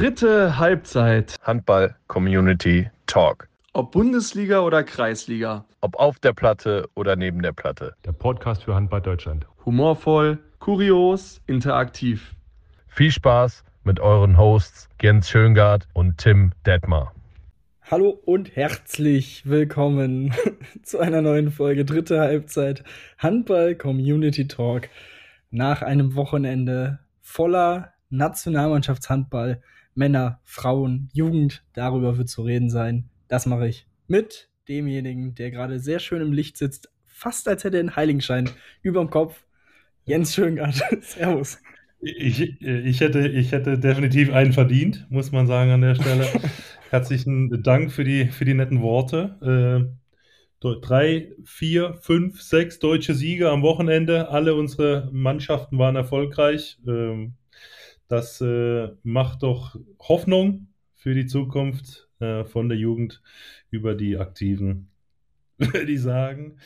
Dritte Halbzeit. Handball Community Talk. Ob Bundesliga oder Kreisliga. Ob auf der Platte oder neben der Platte. Der Podcast für Handball Deutschland. Humorvoll, kurios, interaktiv. Viel Spaß mit euren Hosts Jens Schöngardt und Tim Dettmar. Hallo und herzlich willkommen zu einer neuen Folge Dritte Halbzeit Handball Community Talk. Nach einem Wochenende voller Nationalmannschaftshandball, Männer, Frauen, Jugend, darüber wird zu reden sein. Das mache ich mit demjenigen, der gerade sehr schön im Licht sitzt, fast als hätte er einen Heiligenschein überm Kopf, Jens Schöngardt. Servus. Ich hätte definitiv einen verdient, muss man sagen an der Stelle. Herzlichen Dank für die netten Worte. 3, 4, 5, 6 deutsche Siege am Wochenende. Alle unsere Mannschaften waren erfolgreich. Das macht doch Hoffnung für die Zukunft von der Jugend über die Aktiven. Würde ich sagen,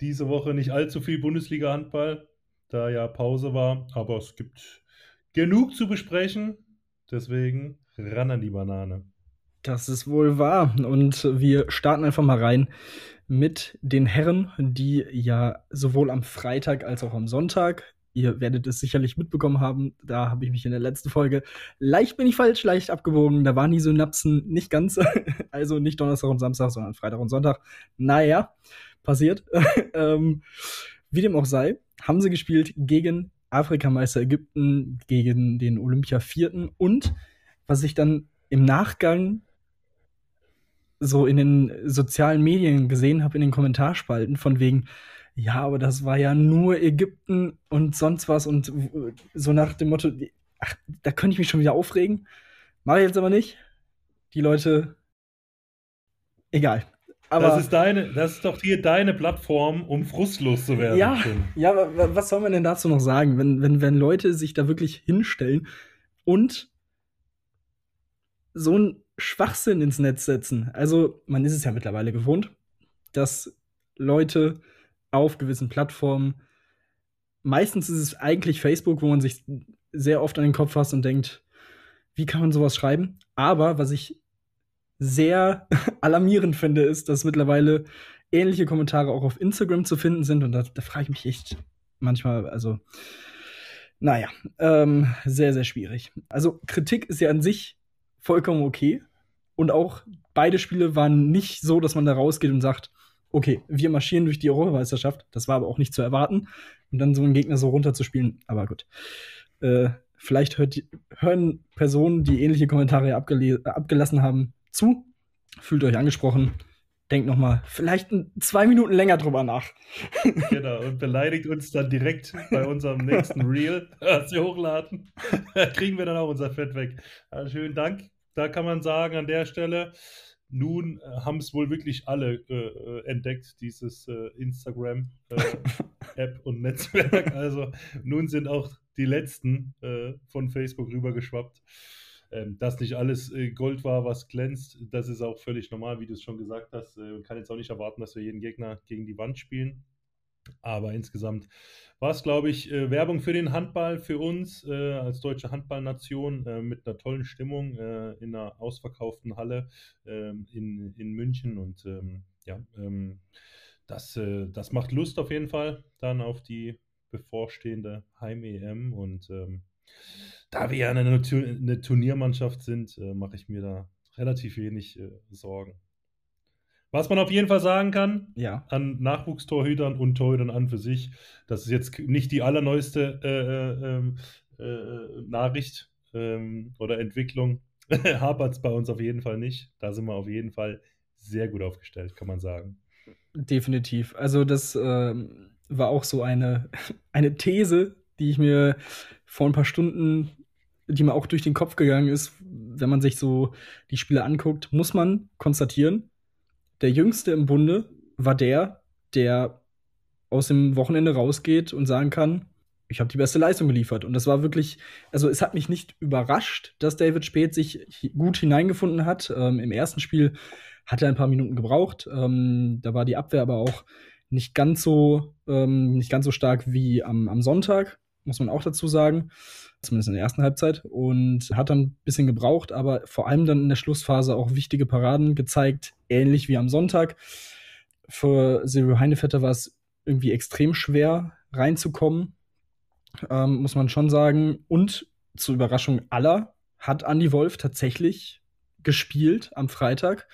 diese Woche nicht allzu viel Bundesliga-Handball, da ja Pause war, aber es gibt genug zu besprechen. Deswegen ran an die Banane. Das ist wohl wahr. Und wir starten einfach mal rein mit den Herren, die ja sowohl am Freitag als auch am Sonntag, ihr werdet es sicherlich mitbekommen haben, da habe ich mich in der letzten Folge leicht abgewogen, da waren die Synapsen nicht ganz, also nicht Donnerstag und Samstag, sondern Freitag und Sonntag. Naja, passiert. Wie dem auch sei, haben sie gespielt gegen Afrikameister Ägypten, gegen den Olympia-Vierten und was ich dann im Nachgang so in den sozialen Medien gesehen habe, in den Kommentarspalten von wegen, ja, aber das war ja nur Ägypten und sonst was und so nach dem Motto, ach, da könnte ich mich schon wieder aufregen. Mache ich jetzt aber nicht. Die Leute, egal. Aber das ist doch hier deine Plattform, um frustlos zu werden. Ja, aber was soll man denn dazu noch sagen, wenn Leute sich da wirklich hinstellen und so einen Schwachsinn ins Netz setzen? Also, man ist es ja mittlerweile gewohnt, dass Leute auf gewissen Plattformen. Meistens ist es eigentlich Facebook, wo man sich sehr oft an den Kopf fasst und denkt, wie kann man sowas schreiben? Aber was ich sehr alarmierend finde, ist, dass mittlerweile ähnliche Kommentare auch auf Instagram zu finden sind. Und da frage ich mich echt manchmal, also, naja, sehr, sehr schwierig. Also Kritik ist ja an sich vollkommen okay. Und auch beide Spiele waren nicht so, dass man da rausgeht und sagt, okay, wir marschieren durch die Europameisterschaft. Das war aber auch nicht zu erwarten. Und dann so einen Gegner so runterzuspielen, aber gut. Vielleicht hören Personen, die ähnliche Kommentare abgelassen haben, zu. Fühlt euch angesprochen. Denkt nochmal, vielleicht 2 Minuten länger drüber nach. Genau, und beleidigt uns dann direkt bei unserem nächsten Reel, das wir hochladen. Da kriegen wir dann auch unser Fett weg. Also schönen Dank. Da kann man sagen, an der Stelle, nun haben es wohl wirklich alle entdeckt, dieses Instagram-App und Netzwerk. Also nun sind auch die letzten von Facebook rübergeschwappt. Dass nicht alles Gold war, was glänzt, das ist auch völlig normal, wie du es schon gesagt hast. Man kann jetzt auch nicht erwarten, dass wir jeden Gegner gegen die Wand spielen. Aber insgesamt war es, glaube ich, Werbung für den Handball, für uns als deutsche Handballnation mit einer tollen Stimmung in einer ausverkauften Halle in München. Und das macht Lust auf jeden Fall dann auf die bevorstehende Heim-EM. Und da wir ja eine Turniermannschaft sind, mache ich mir da relativ wenig Sorgen. Was man auf jeden Fall sagen kann, ja, an Nachwuchstorhütern und Torhütern an für sich, das ist jetzt nicht die allerneueste Nachricht oder Entwicklung, hapert es bei uns auf jeden Fall nicht. Da sind wir auf jeden Fall sehr gut aufgestellt, kann man sagen. Definitiv. Also das war auch so eine These, die ich mir vor ein paar Stunden, die mir auch durch den Kopf gegangen ist, wenn man sich so die Spiele anguckt, muss man konstatieren, der Jüngste im Bunde war der aus dem Wochenende rausgeht und sagen kann, ich habe die beste Leistung geliefert. Und das war wirklich, also es hat mich nicht überrascht, dass David Späth sich gut hineingefunden hat. Im ersten Spiel hat er ein paar Minuten gebraucht. Da war die Abwehr aber auch nicht ganz so stark wie am Sonntag. muss man auch dazu sagen, zumindest in der ersten Halbzeit, und hat dann ein bisschen gebraucht, aber vor allem dann in der Schlussphase auch wichtige Paraden gezeigt, ähnlich wie am Sonntag. Für Silvio Heinevetter war es irgendwie extrem schwer reinzukommen, muss man schon sagen. Und zur Überraschung aller hat Andy Wolf tatsächlich gespielt am Freitag,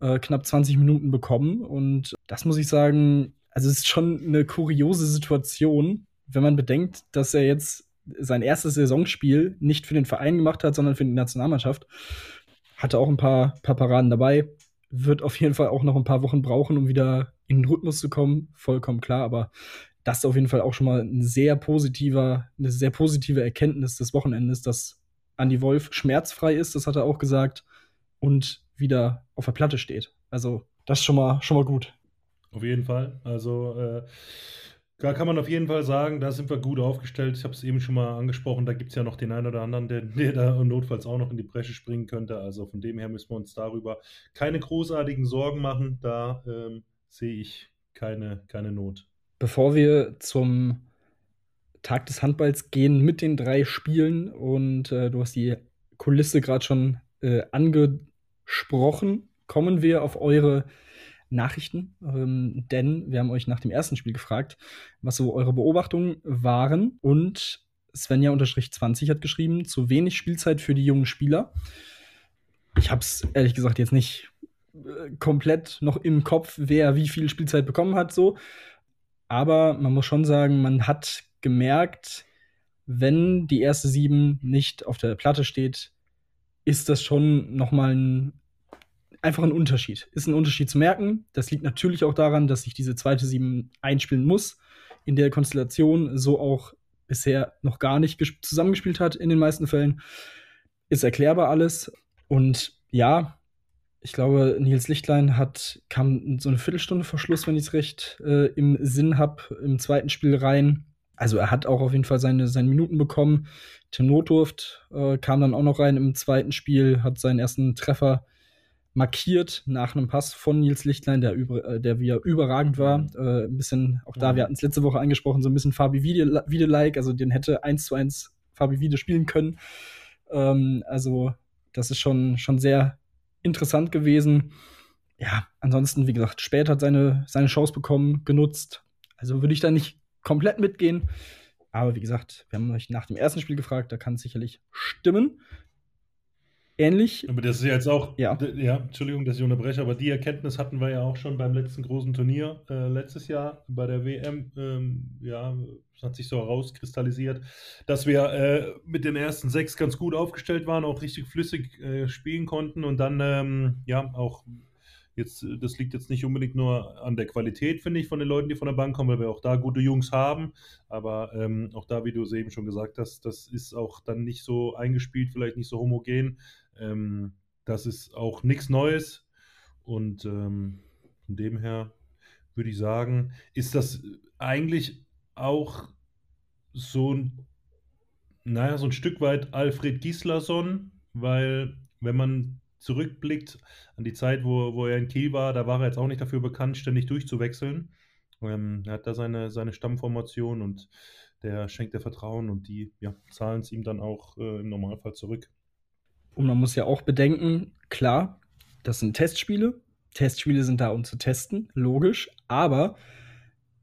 knapp 20 Minuten bekommen, und das muss ich sagen, also es ist schon eine kuriose Situation, wenn man bedenkt, dass er jetzt sein erstes Saisonspiel nicht für den Verein gemacht hat, sondern für die Nationalmannschaft. Hatte auch ein paar Paraden dabei. Wird auf jeden Fall auch noch ein paar Wochen brauchen, um wieder in den Rhythmus zu kommen. Vollkommen klar, aber das ist auf jeden Fall auch schon mal eine sehr positive Erkenntnis des Wochenendes, dass Andy Wolf schmerzfrei ist, das hat er auch gesagt, und wieder auf der Platte steht. Also das ist schon mal gut. Auf jeden Fall. Also da kann man auf jeden Fall sagen, da sind wir gut aufgestellt. Ich habe es eben schon mal angesprochen, da gibt es ja noch den einen oder anderen, der da notfalls auch noch in die Bresche springen könnte. Also von dem her müssen wir uns darüber keine großartigen Sorgen machen. Da sehe ich keine Not. Bevor wir zum Tag des Handballs gehen mit den 3 Spielen, und du hast die Kulisse gerade schon angesprochen, kommen wir auf eure Nachrichten, denn wir haben euch nach dem ersten Spiel gefragt, was so eure Beobachtungen waren, und Svenja-20 hat geschrieben, zu wenig Spielzeit für die jungen Spieler. Ich habe es ehrlich gesagt jetzt nicht komplett noch im Kopf, wer wie viel Spielzeit bekommen hat, so, aber man muss schon sagen, man hat gemerkt, wenn die erste 7 nicht auf der Platte steht, ist das schon nochmal einfach ein Unterschied. Ist ein Unterschied zu merken. Das liegt natürlich auch daran, dass sich diese zweite 7 einspielen muss. In der Konstellation so auch bisher noch gar nicht zusammengespielt hat in den meisten Fällen. Ist erklärbar alles. Und ja, ich glaube, Nils Lichtlein kam so eine Viertelstunde vor Schluss, wenn ich es recht im Sinn habe, im zweiten Spiel rein. Also er hat auch auf jeden Fall seine Minuten bekommen. Tim Notdurft kam dann auch noch rein im zweiten Spiel, hat seinen ersten Treffer markiert nach einem Pass von Nils Lichtlein, der wieder überragend war. Ein bisschen, auch da, wir hatten es letzte Woche angesprochen, so ein bisschen Fabi Wiede-like, also den hätte 1:1 Fabi Wiede spielen können. Also das ist schon sehr interessant gewesen. Ja, ansonsten, wie gesagt, Späth hat seine Chance bekommen, genutzt. Also würde ich da nicht komplett mitgehen. Aber wie gesagt, wir haben euch nach dem ersten Spiel gefragt, da kann es sicherlich stimmen. Ähnlich. Aber das ist jetzt auch, ja, Entschuldigung, dass ich unterbreche, aber die Erkenntnis hatten wir ja auch schon beim letzten großen Turnier letztes Jahr bei der WM. Das hat sich so herauskristallisiert, dass wir mit den ersten 6 ganz gut aufgestellt waren, auch richtig flüssig spielen konnten, und dann auch jetzt, das liegt jetzt nicht unbedingt nur an der Qualität, finde ich, von den Leuten, die von der Bank kommen, weil wir auch da gute Jungs haben, aber auch da, wie du es eben schon gesagt hast, das ist auch dann nicht so eingespielt, vielleicht nicht so homogen. Das ist auch nichts Neues, und von dem her würde ich sagen, ist das eigentlich auch so ein Stück weit Alfred Gislason, weil wenn man zurückblickt an die Zeit, wo er in Kiel war, da war er jetzt auch nicht dafür bekannt, ständig durchzuwechseln. Er hat da seine Stammformation, und der schenkt er Vertrauen, und die zahlen es ihm dann auch im Normalfall zurück. Und man muss ja auch bedenken, klar, das sind Testspiele. Testspiele sind da, um zu testen, logisch. Aber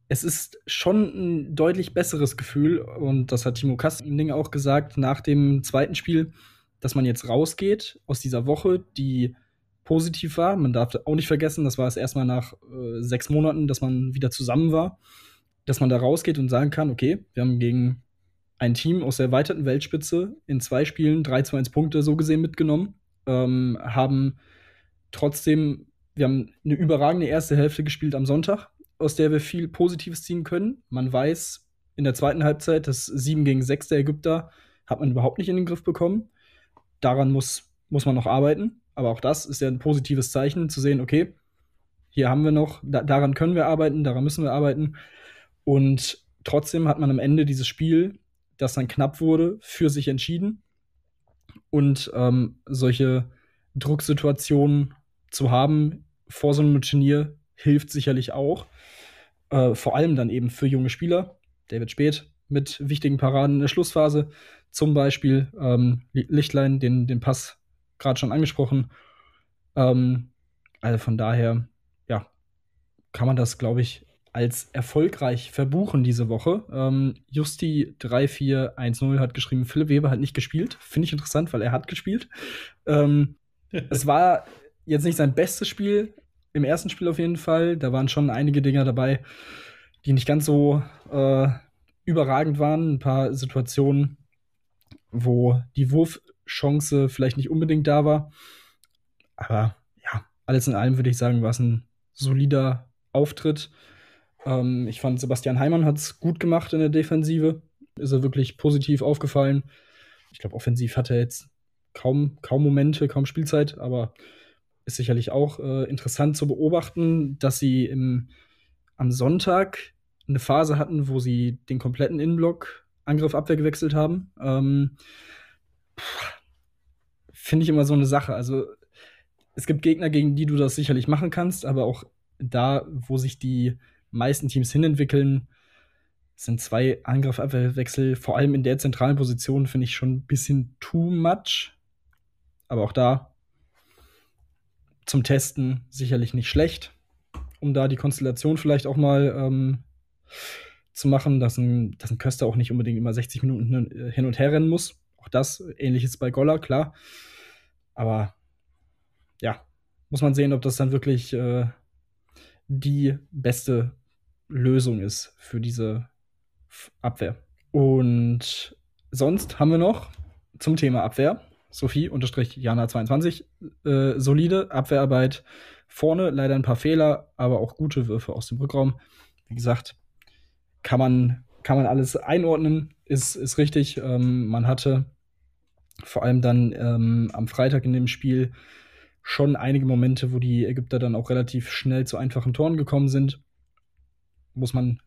es ist schon ein deutlich besseres Gefühl, und das hat Timo Kastening auch gesagt nach dem zweiten Spiel, dass man jetzt rausgeht aus dieser Woche, die positiv war. Man darf auch nicht vergessen, das war es erstmal nach 6 Monaten, dass man wieder zusammen war, dass man da rausgeht und sagen kann, okay, wir haben gegen ein Team aus der erweiterten Weltspitze in 2 Spielen 3:1 Punkte so gesehen mitgenommen, wir haben eine überragende erste Hälfte gespielt am Sonntag, aus der wir viel Positives ziehen können. Man weiß, in der zweiten Halbzeit, das 7-6 der Ägypter hat man überhaupt nicht in den Griff bekommen. Daran muss man noch arbeiten, aber auch das ist ja ein positives Zeichen, zu sehen, okay, hier haben wir noch, daran können wir arbeiten, daran müssen wir arbeiten, und trotzdem hat man am Ende dieses Spiel, das dann knapp wurde, für sich entschieden, und solche Drucksituationen zu haben vor so einem Turnier hilft sicherlich auch, vor allem dann eben für junge Spieler. David Späth mit wichtigen Paraden in der Schlussphase. Zum Beispiel Lichtlein, den Pass gerade schon angesprochen. Also von daher, ja, kann man das, glaube ich, als erfolgreich verbuchen diese Woche. Justi 3410 hat geschrieben, Philipp Weber hat nicht gespielt. Finde ich interessant, weil er hat gespielt. Es war jetzt nicht sein bestes Spiel, im ersten Spiel auf jeden Fall. Da waren schon einige Dinger dabei, die nicht ganz so überragend waren. Ein paar Situationen, wo die Wurfchance vielleicht nicht unbedingt da war. Aber ja, alles in allem würde ich sagen, war es ein solider Auftritt. Ich fand, Sebastian Heymann hat es gut gemacht in der Defensive. Ist er wirklich positiv aufgefallen. Ich glaube, offensiv hat er jetzt kaum Momente, kaum Spielzeit, aber ist sicherlich auch interessant zu beobachten, dass sie am Sonntag eine Phase hatten, wo sie den kompletten Innenblock Angriff-Abwehr gewechselt haben. Finde ich immer so eine Sache. Also es gibt Gegner, gegen die du das sicherlich machen kannst, aber auch da, wo sich die meisten Teams hinentwickeln, sind 2 Angriff-Abwehrwechsel, vor allem in der zentralen Position, finde ich schon ein bisschen too much. Aber auch da zum Testen sicherlich nicht schlecht, um da die Konstellation vielleicht auch mal zu machen, dass ein Köster auch nicht unbedingt immer 60 Minuten hin und her rennen muss. Auch das, ähnliches bei Goller, klar. Aber ja, muss man sehen, ob das dann wirklich die beste Lösung ist für diese Abwehr. Und sonst haben wir noch zum Thema Abwehr Sophie-Jana22. Solide Abwehrarbeit vorne, leider ein paar Fehler, aber auch gute Würfe aus dem Rückraum. Wie gesagt, kann man alles einordnen, ist richtig. Man hatte vor allem dann am Freitag in dem Spiel schon einige Momente, wo die Ägypter dann auch relativ schnell zu einfachen Toren gekommen sind.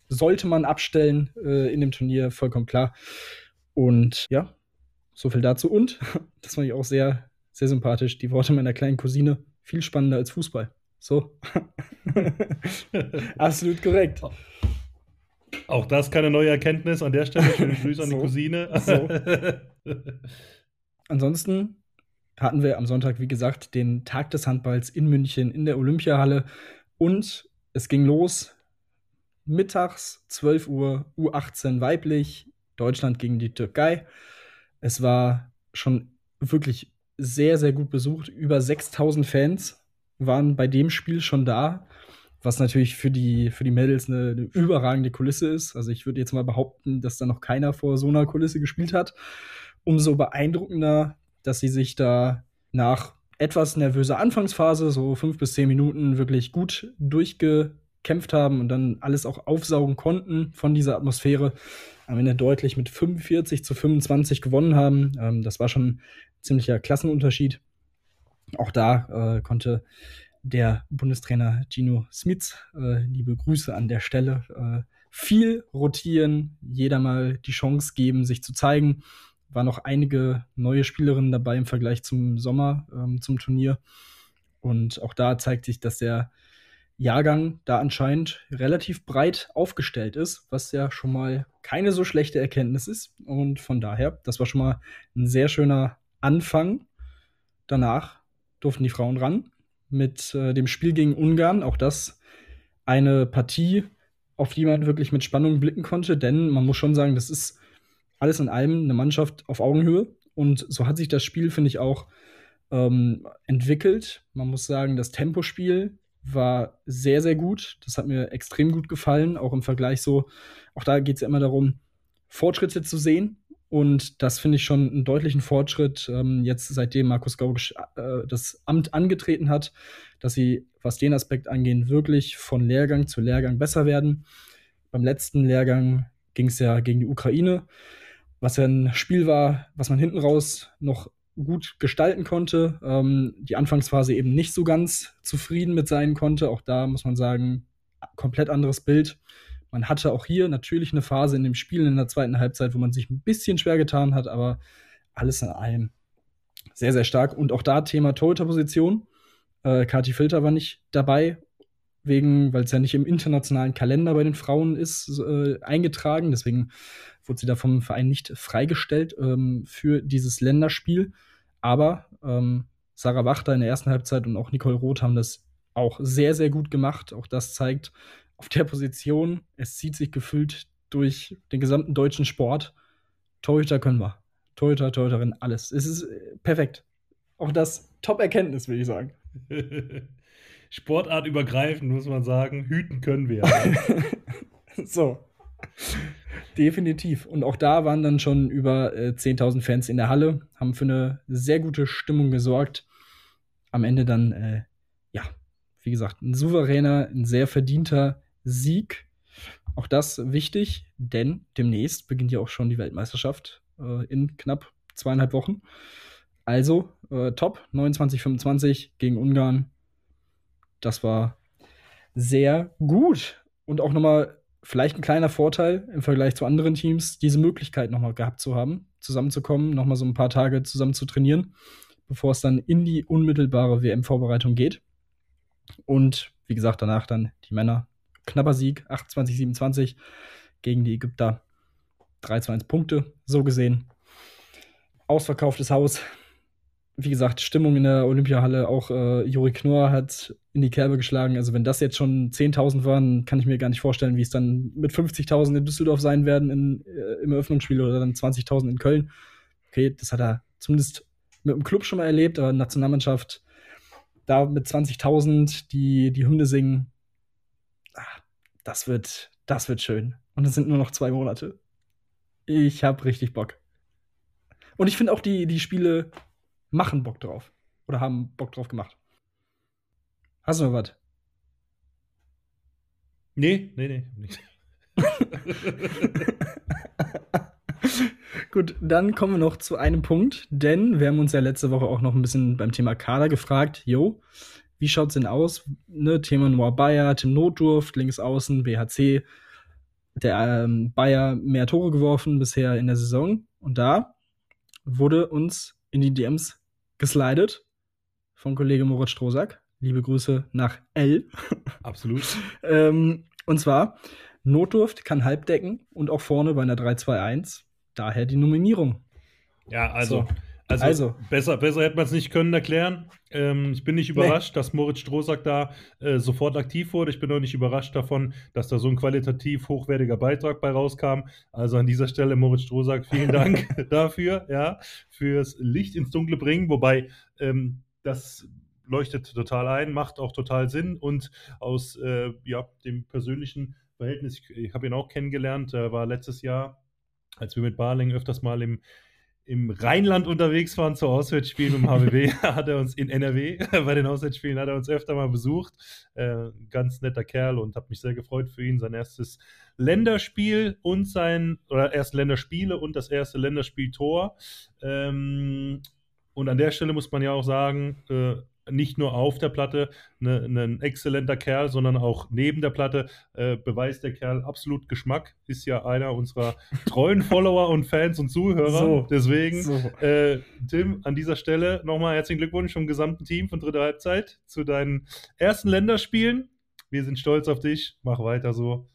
Sollte man abstellen in dem Turnier, vollkommen klar. Und ja, so viel dazu. Und das fand ich auch sehr, sehr sympathisch. Die Worte meiner kleinen Cousine, viel spannender als Fußball. So. Absolut korrekt. Auch das keine neue Erkenntnis. An der Stelle schöne Grüße an die Cousine. So. Ansonsten hatten wir am Sonntag, wie gesagt, den Tag des Handballs in München in der Olympiahalle. Und es ging los. Mittags, 12 Uhr, U18 weiblich, Deutschland gegen die Türkei. Es war schon wirklich sehr, sehr gut besucht. Über 6000 Fans waren bei dem Spiel schon da, was natürlich für die Mädels eine überragende Kulisse ist. Also ich würde jetzt mal behaupten, dass da noch keiner vor so einer Kulisse gespielt hat. Umso beeindruckender, dass sie sich da nach etwas nervöser Anfangsphase, so 5 bis 10 Minuten, wirklich gut durchgekämpft haben und dann alles auch aufsaugen konnten von dieser Atmosphäre. Am Ende deutlich mit 45-25 gewonnen haben. Das war schon ein ziemlicher Klassenunterschied. Auch da konnte der Bundestrainer Gino Smits, liebe Grüße an der Stelle, viel rotieren, jeder mal die Chance geben, sich zu zeigen. Waren noch einige neue Spielerinnen dabei im Vergleich zum Sommer, zum Turnier. Und auch da zeigt sich, dass der Jahrgang da anscheinend relativ breit aufgestellt ist, was ja schon mal keine so schlechte Erkenntnis ist. Und von daher, das war schon mal ein sehr schöner Anfang. Danach durften die Frauen ran mit dem Spiel gegen Ungarn. Auch das eine Partie, auf die man wirklich mit Spannung blicken konnte. Denn man muss schon sagen, das ist alles in allem eine Mannschaft auf Augenhöhe. Und so hat sich das Spiel, finde ich, auch entwickelt. Man muss sagen, das Tempospiel war sehr, sehr gut. Das hat mir extrem gut gefallen, auch im Vergleich so. Auch da geht es ja immer darum, Fortschritte zu sehen. Und das finde ich schon einen deutlichen Fortschritt, jetzt seitdem Markus Gaugisch das Amt angetreten hat, dass sie, was den Aspekt angeht, wirklich von Lehrgang zu Lehrgang besser werden. Beim letzten Lehrgang ging es ja gegen die Ukraine, was ja ein Spiel war, was man hinten raus noch gut gestalten konnte, die Anfangsphase eben nicht so ganz zufrieden mit sein konnte. Auch da muss man sagen, komplett anderes Bild. Man hatte auch hier natürlich eine Phase in dem Spiel in der zweiten Halbzeit, wo man sich ein bisschen schwer getan hat, aber alles in allem sehr, sehr stark. Und auch da Thema Torhüterposition. Kati Filter war nicht dabei, weil es ja nicht im internationalen Kalender bei den Frauen ist, eingetragen. Deswegen wurde sie da vom Verein nicht freigestellt für dieses Länderspiel. Aber Sarah Wachter in der ersten Halbzeit und auch Nicole Roth haben das auch sehr, sehr gut gemacht. Auch das zeigt auf der Position, es zieht sich gefühlt durch den gesamten deutschen Sport. Torhüter können wir. Torhüter, Torhüterin, alles. Es ist perfekt. Auch das Top-Erkenntnis, würde ich sagen. Sportart übergreifend, muss man sagen. Hüten können wir. So. Definitiv. Und auch da waren dann schon über 10.000 Fans in der Halle, haben für eine sehr gute Stimmung gesorgt. Am Ende dann, wie gesagt, ein souveräner, ein sehr verdienter Sieg. Auch das wichtig, denn demnächst beginnt ja auch schon die Weltmeisterschaft in knapp 2,5 Wochen. Also top, 29-25 gegen Ungarn. Das war sehr gut. Und auch nochmal vielleicht ein kleiner Vorteil im Vergleich zu anderen Teams, diese Möglichkeit nochmal gehabt zu haben, zusammenzukommen, nochmal so ein paar Tage zusammen zu trainieren, bevor es dann in die unmittelbare WM-Vorbereitung geht. Und wie gesagt, danach dann die Männer. Knapper Sieg, 28-27 gegen die Ägypter. 3:1 Punkte, so gesehen. Ausverkauftes Haus. Wie gesagt, Stimmung in der Olympiahalle. Auch Juri Knorr hat in die Kerbe geschlagen. Also wenn das jetzt schon 10.000 waren, kann ich mir gar nicht vorstellen, wie es dann mit 50.000 in Düsseldorf sein werden im Eröffnungsspiel oder dann 20.000 in Köln. Okay, das hat er zumindest mit dem Club schon mal erlebt, aber Nationalmannschaft da mit 20.000, die Hymne singen. Ach, das wird schön. Und es sind nur noch 2 Monate. Ich habe richtig Bock. Und ich finde auch, die Spiele machen Bock drauf. Oder haben Bock drauf gemacht. Hast du noch was? Nee. Gut, dann kommen wir noch zu einem Punkt. Denn wir haben uns ja letzte Woche auch noch ein bisschen beim Thema Kader gefragt. Jo, wie schaut's denn aus? Ne, Thema Noah Bayer, Tim Notdurft, links außen, BHC. Der Bayer mehr Tore geworfen bisher in der Saison. Und da wurde uns in die DMs geslidet von Kollege Moritz Strohsack. Liebe Grüße nach L. Absolut. Und zwar, Notdurft kann halbdecken und auch vorne bei einer 3-2-1. Daher die Nominierung. Ja, also... So. Also, besser hätte man es nicht können erklären. Ich bin nicht überrascht, dass Moritz Strohsack da sofort aktiv wurde. Ich bin auch nicht überrascht davon, dass da so ein qualitativ hochwertiger Beitrag bei rauskam. Also an dieser Stelle, Moritz Strohsack, vielen Dank dafür, ja, fürs Licht ins Dunkle bringen. Wobei, das leuchtet total ein, macht auch total Sinn. Und aus dem persönlichen Verhältnis, ich habe ihn auch kennengelernt, war letztes Jahr, als wir mit Barling öfters mal im Rheinland unterwegs waren zu Auswärtsspielen im HBW, hat er uns in NRW, bei den Auswärtsspielen hat er uns öfter mal besucht. Ganz netter Kerl und habe mich sehr gefreut für ihn. Sein erstes Länderspiel und erste Länderspiele und das erste Länderspieltor. Und an der Stelle muss man ja auch sagen, nicht nur auf der Platte, ein exzellenter Kerl, sondern auch neben der Platte beweist der Kerl absolut Geschmack. Ist ja einer unserer treuen Follower und Fans und Zuhörer. So, deswegen, Tim, an dieser Stelle nochmal herzlichen Glückwunsch vom gesamten Team von Dritte Halbzeit zu deinen ersten Länderspielen. Wir sind stolz auf dich. Mach weiter so.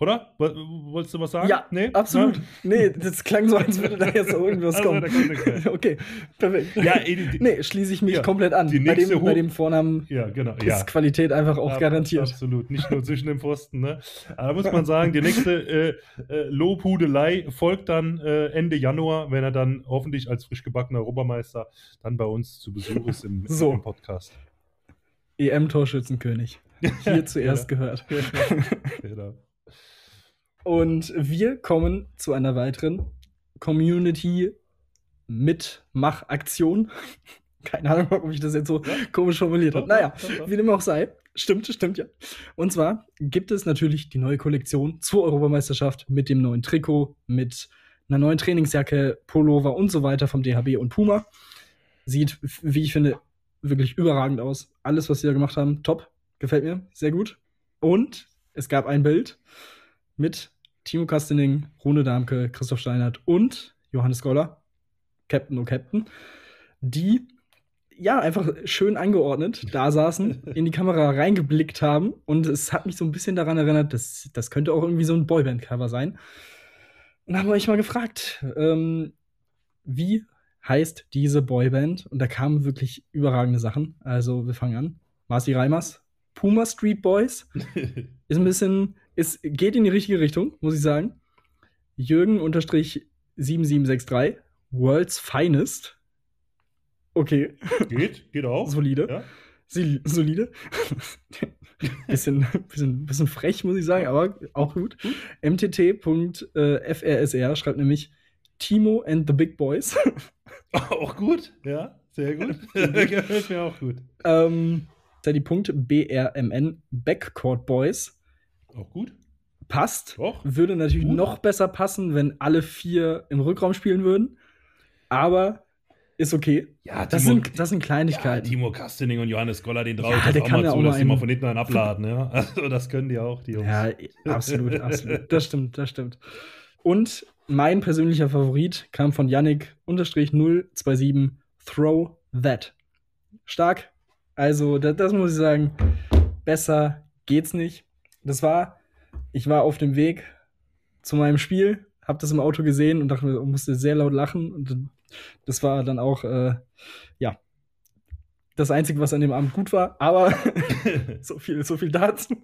Oder? Wolltest du was sagen? Ja, nee? Absolut. Ja? Nee, das klang so, als würde da jetzt irgendwas kommen. Okay, perfekt. Ja, nee, schließe ich mich komplett an. Bei dem Vornamen ist Qualität einfach auch garantiert. Absolut, nicht nur zwischen den Pfosten. Ne? Aber da muss man sagen, die nächste Lobhudelei folgt dann Ende Januar, wenn er dann hoffentlich als frisch gebackener Europameister dann bei uns zu Besuch ist im Podcast. EM-Torschützenkönig. Hier zuerst gehört. Genau. Und wir kommen zu einer weiteren Community-Mitmach-Aktion. Keine Ahnung, ob ich das jetzt so komisch formuliert habe. Naja, wie dem auch sei. Stimmt, ja. Und zwar gibt es natürlich die neue Kollektion zur Europameisterschaft mit dem neuen Trikot, mit einer neuen Trainingsjacke, Pullover und so weiter vom DHB und Puma. Sieht, wie ich finde, wirklich überragend aus. Alles, was sie da gemacht haben, top. Gefällt mir, sehr gut. Und es gab ein Bild mit Timo Kastening, Rune Dahmke, Christoph Steinert und Johannes Goller, Captain, die ja, einfach schön angeordnet da saßen, in die Kamera reingeblickt haben. Und es hat mich so ein bisschen daran erinnert, das könnte auch irgendwie so ein Boyband-Cover sein. Und haben wir euch mal gefragt, wie heißt diese Boyband? Und da kamen wirklich überragende Sachen. Also wir fangen an. Marci Reimers, Puma Street Boys. Es geht in die richtige Richtung, muss ich sagen. Jürgen-7763, World's Finest. Okay. Geht auch. Solide. Ja. Solide. bisschen frech, muss ich sagen, aber auch gut. MTT.FRSR schreibt nämlich Timo and the Big Boys. Auch gut. Ja, sehr gut. Gefällt mir auch gut. Da die Punkt BRMN, Backcourt Boys. Auch gut. Passt. Doch. Würde natürlich noch besser passen, wenn alle vier im Rückraum spielen würden. Aber ist okay. Ja, das sind Kleinigkeiten. Ja, Timo Kastening und Johannes Goller, den traue ich auch mal zu, dass die mal von hinten einen abladen. Ja. Also das können die auch, die Jungs. Ja, absolut, absolut. Das stimmt. Und mein persönlicher Favorit kam von Yannick-027 Throw That. Stark. Also das muss ich sagen, besser geht's nicht. Ich war auf dem Weg zu meinem Spiel, hab das im Auto gesehen und dachte, musste sehr laut lachen. Und das war dann auch, das Einzige, was an dem Abend gut war. Aber so viel dazu.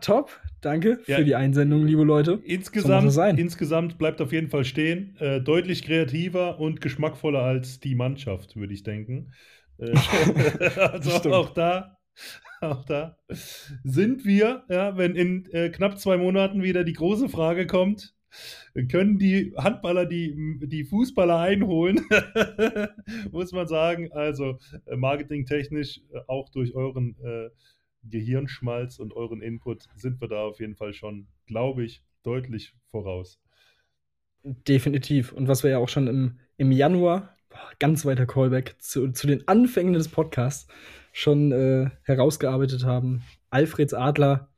Top. Danke für die Einsendung, liebe Leute. Insgesamt bleibt auf jeden Fall stehen. Deutlich kreativer und geschmackvoller als die Mannschaft, würde ich denken. Also auch da sind wir, ja, wenn in knapp 2 Monaten wieder die große Frage kommt, können die Handballer die Fußballer einholen, muss man sagen, also marketingtechnisch auch durch euren Gehirnschmalz und euren Input sind wir da auf jeden Fall schon, glaube ich, deutlich voraus. Definitiv, und was wir ja auch schon im Januar, ganz weiter Callback, zu den Anfängen des Podcasts schon herausgearbeitet haben. Alfreds Adler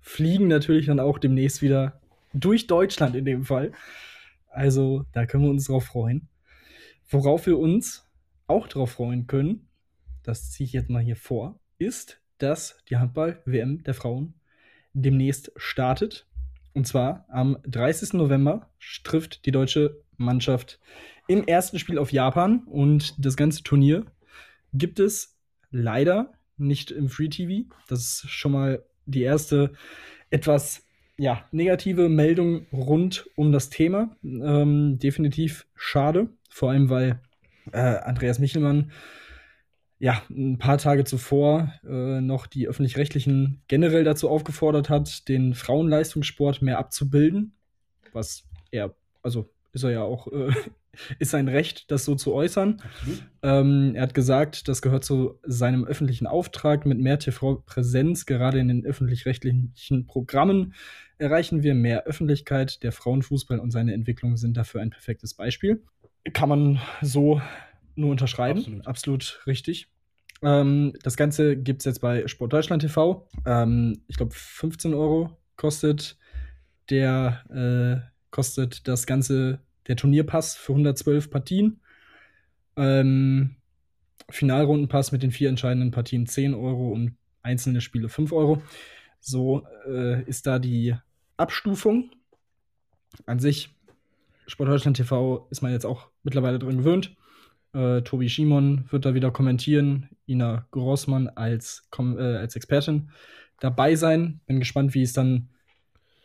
fliegen natürlich dann auch demnächst wieder durch Deutschland in dem Fall. Also da können wir uns drauf freuen. Worauf wir uns auch drauf freuen können, das ziehe ich jetzt mal hier vor, ist, dass die Handball-WM der Frauen demnächst startet. Und zwar am 30. November trifft die deutsche Mannschaft im ersten Spiel auf Japan. Und das ganze Turnier gibt es leider nicht im Free TV. Das ist schon mal die erste etwas negative Meldung rund um das Thema. Definitiv schade. Vor allem, weil Andreas Michelmann ein paar Tage zuvor noch die Öffentlich-Rechtlichen generell dazu aufgefordert hat, den Frauenleistungssport mehr abzubilden. Was er, also ist er ja auch... ist sein Recht, das so zu äußern. Er hat gesagt, das gehört zu seinem öffentlichen Auftrag. Mit mehr TV-Präsenz, gerade in den öffentlich-rechtlichen Programmen, erreichen wir mehr Öffentlichkeit. Der Frauenfußball und seine Entwicklung sind dafür ein perfektes Beispiel. Kann man so nur unterschreiben. Absolut richtig. Das Ganze gibt es jetzt bei Sport Deutschland TV. Ich glaube, 15 € kostet das Ganze. Der Turnierpass für 112 Partien. Finalrundenpass mit den 4 entscheidenden Partien 10 € und einzelne Spiele 5 €. So ist da die Abstufung. An sich, Sport Deutschland TV ist man jetzt auch mittlerweile dran gewöhnt. Tobi Schimon wird da wieder kommentieren. Ina Grossmann als Expertin dabei sein. Bin gespannt, wie es dann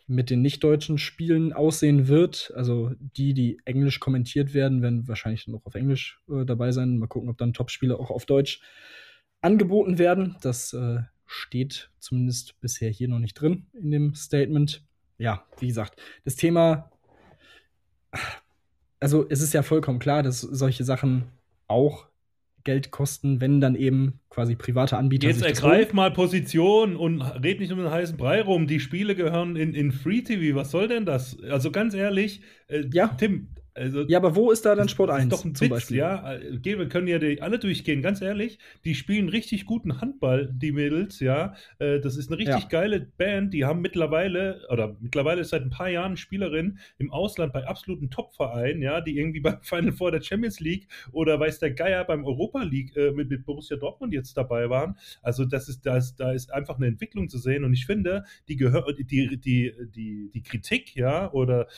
mit den nicht-deutschen Spielen aussehen wird. Also die Englisch kommentiert werden, werden wahrscheinlich dann auch auf Englisch dabei sein. Mal gucken, ob dann Top-Spiele auch auf Deutsch angeboten werden. Das steht zumindest bisher hier noch nicht drin in dem Statement. Ja, wie gesagt, das Thema, also es ist ja vollkommen klar, dass solche Sachen auch Geld kosten, wenn dann eben quasi private Anbieter jetzt sich das holen. Jetzt ergreif mal Position und red nicht um den heißen Brei rum. Die Spiele gehören in Free TV. Was soll denn das? Also ganz ehrlich, Tim, Also, ja, aber wo ist da dann Sport 1 doch ein zum Witz, Beispiel? Ja, wir können ja alle durchgehen, ganz ehrlich. Die spielen richtig guten Handball, die Mädels, ja. Das ist eine richtig geile Band. Die haben mittlerweile ist seit ein paar Jahren Spielerin im Ausland bei absoluten Top-Vereinen, ja, die irgendwie beim Final Four der Champions League oder weiß der Geier beim Europa League mit Borussia Dortmund jetzt dabei waren. Also da ist einfach eine Entwicklung zu sehen und ich finde, die Kritik, ja, oder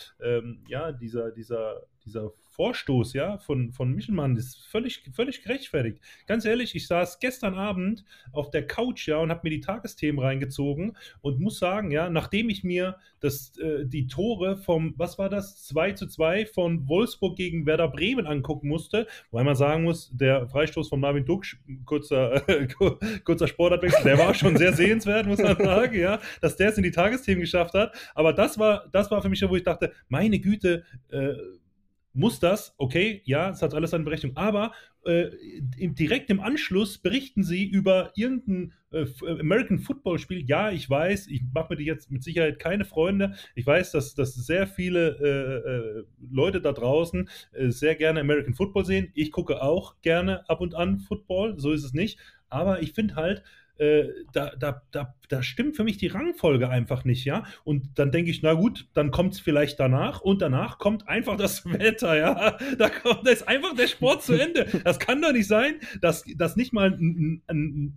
dieser Vorstoß, ja, von Michelmann ist völlig gerechtfertigt. Ganz ehrlich, ich saß gestern Abend auf der Couch, ja, und habe mir die Tagesthemen reingezogen und muss sagen, ja, nachdem ich mir die Tore vom, was war das, 2:2 von Wolfsburg gegen Werder Bremen angucken musste, weil man sagen muss, der Freistoß von Marvin Dux, kurzer Sportwechsel, der war schon sehr sehenswert, muss man sagen, ja, dass der es in die Tagesthemen geschafft hat, aber das war für mich schon, wo ich dachte, meine Güte, muss das, okay, ja, es hat alles seine Berechnung, aber direkt im Anschluss berichten sie über irgendein American Football Spiel. Ja, ich weiß, ich mache mir jetzt mit Sicherheit keine Freunde. Ich weiß, dass sehr viele Leute da draußen sehr gerne American Football sehen. Ich gucke auch gerne ab und an Football, so ist es nicht, aber ich finde halt, da stimmt für mich die Rangfolge einfach nicht, ja, und dann denke ich, na gut, dann kommt es vielleicht danach und danach kommt einfach das Wetter, ja, da ist einfach der Sport zu Ende. Das kann doch nicht sein, dass nicht mal ein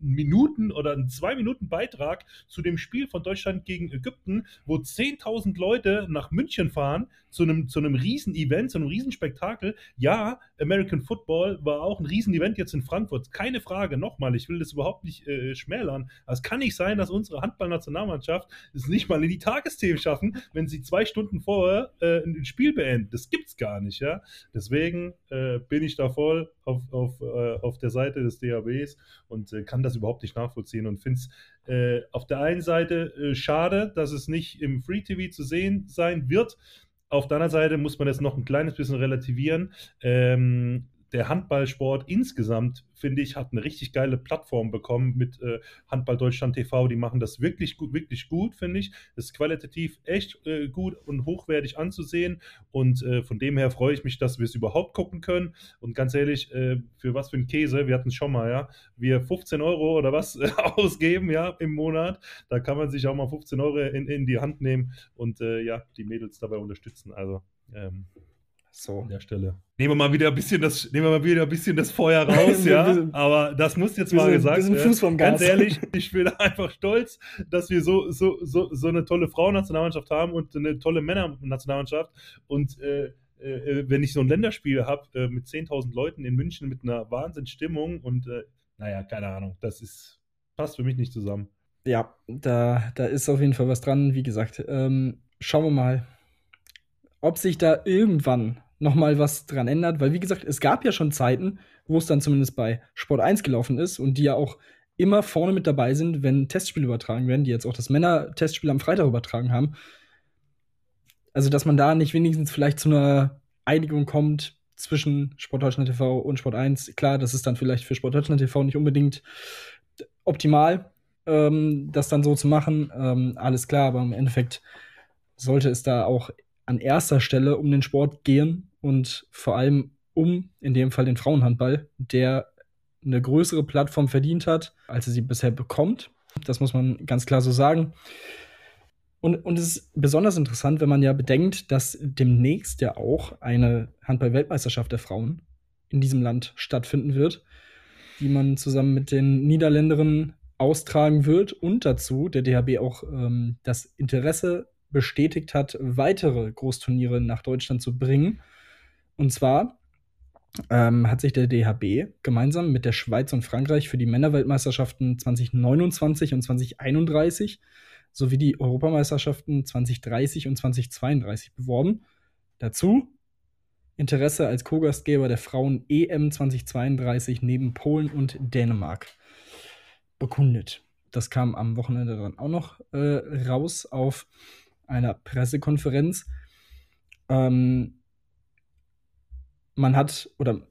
Minuten- oder ein 2-Minuten-Beitrag zu dem Spiel von Deutschland gegen Ägypten, wo 10.000 Leute nach München fahren, zu einem Riesen-Event, zu einem Riesenspektakel. Ja, American Football war auch ein Riesen-Event jetzt in Frankfurt, keine Frage, nochmal, ich will das überhaupt nicht schmälern. Es kann nicht sein, dass unsere Handballnationalmannschaft es nicht mal in die Tagesthemen schaffen, wenn sie 2 Stunden vorher ein Spiel beenden. Das gibt's gar nicht, ja. Deswegen bin ich da voll auf der Seite des DHBs und kann das überhaupt nicht nachvollziehen und finde es auf der einen Seite schade, dass es nicht im Free TV zu sehen sein wird. Auf der anderen Seite muss man das noch ein kleines bisschen relativieren. Der Handballsport insgesamt, finde ich, hat eine richtig geile Plattform bekommen mit Handball Deutschland TV. Die machen das wirklich gut, finde ich. Das ist qualitativ echt gut und hochwertig anzusehen. Und von dem her freue ich mich, dass wir es überhaupt gucken können. Und ganz ehrlich, für was für ein Käse, wir hatten es schon mal, ja, wir 15 € oder was ausgeben, ja, im Monat. Da kann man sich auch mal 15 € in die Hand nehmen und ja, die Mädels dabei unterstützen. Also, so. An der Stelle. Nehmen wir mal wieder ein bisschen das Feuer raus, ja. Aber das muss jetzt mal gesagt werden. Fuß vom Gas. Ganz ehrlich, ich bin einfach stolz, dass wir so eine tolle Frauennationalmannschaft haben und eine tolle Männernationalmannschaft. Und wenn ich so ein Länderspiel habe mit 10.000 Leuten in München mit einer Wahnsinnsstimmung und naja, keine Ahnung, passt für mich nicht zusammen. Ja, da ist auf jeden Fall was dran. Wie gesagt, schauen wir mal, ob sich da irgendwann noch mal was dran ändert, weil wie gesagt, es gab ja schon Zeiten, wo es dann zumindest bei Sport 1 gelaufen ist und die ja auch immer vorne mit dabei sind, wenn Testspiele übertragen werden, die jetzt auch das Männer-Testspiel am Freitag übertragen haben. Also, dass man da nicht wenigstens vielleicht zu einer Einigung kommt zwischen Sport Deutschland TV und Sport 1. Klar, das ist dann vielleicht für Sport Deutschland TV nicht unbedingt optimal, das dann so zu machen. Alles klar, aber im Endeffekt sollte es da auch an erster Stelle um den Sport gehen und vor allem um, in dem Fall, den Frauenhandball, der eine größere Plattform verdient hat, als er sie bisher bekommt. Das muss man ganz klar so sagen. Und es ist besonders interessant, wenn man ja bedenkt, dass demnächst ja auch eine Handball-Weltmeisterschaft der Frauen in diesem Land stattfinden wird, die man zusammen mit den Niederländerinnen austragen wird und dazu der DHB auch das Interesse bestätigt hat, weitere Großturniere nach Deutschland zu bringen. Und zwar hat sich der DHB gemeinsam mit der Schweiz und Frankreich für die Männerweltmeisterschaften 2029 und 2031 sowie die Europameisterschaften 2030 und 2032 beworben. Dazu Interesse als Co-Gastgeber der Frauen-EM 2032 neben Polen und Dänemark bekundet. Das kam am Wochenende dann auch noch raus auf einer Pressekonferenz. Man hat, oder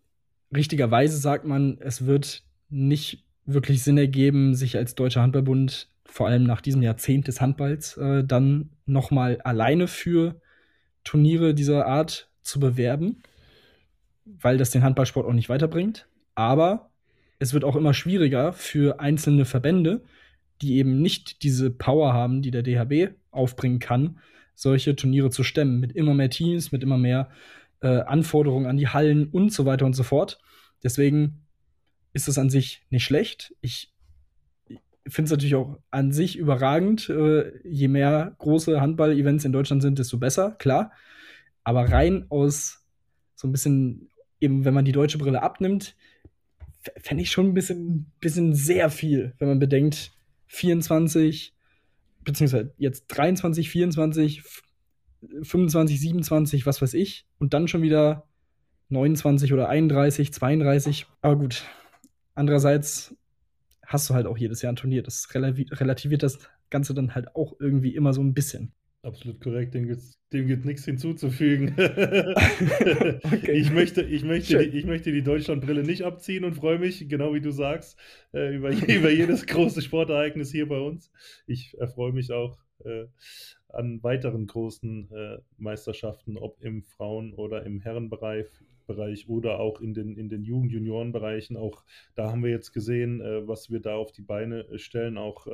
richtigerweise sagt man, es wird nicht wirklich Sinn ergeben, sich als Deutscher Handballbund, vor allem nach diesem Jahrzehnt des Handballs, dann nochmal alleine für Turniere dieser Art zu bewerben, weil das den Handballsport auch nicht weiterbringt. Aber es wird auch immer schwieriger für einzelne Verbände, die eben nicht diese Power haben, die der DHB aufbringen kann, solche Turniere zu stemmen, mit immer mehr Teams, mit immer mehr Anforderungen an die Hallen und so weiter und so fort. Deswegen ist es an sich nicht schlecht. Ich finde es natürlich auch an sich überragend. Je mehr große Handball-Events in Deutschland sind, desto besser, klar. Aber rein aus so ein bisschen, eben wenn man die deutsche Brille abnimmt, fände ich schon ein bisschen sehr viel, wenn man bedenkt, 24, beziehungsweise jetzt 23, 24, 25, 27, was weiß ich. Und dann schon wieder 29 oder 31, 32. Aber gut, andererseits hast du halt auch jedes Jahr ein Turnier. Das relativiert das Ganze dann halt auch irgendwie immer so ein bisschen. Absolut korrekt, dem gibt nichts hinzuzufügen. Okay. Ich möchte die Deutschlandbrille nicht abziehen und freue mich, genau wie du sagst, über jedes große Sportereignis hier bei uns. Ich erfreue mich auch an weiteren großen Meisterschaften, ob im Frauen- oder im Herrenbereich oder auch in den Jugend-Junioren-Bereichen. Auch da haben wir jetzt gesehen, was wir da auf die Beine stellen, auch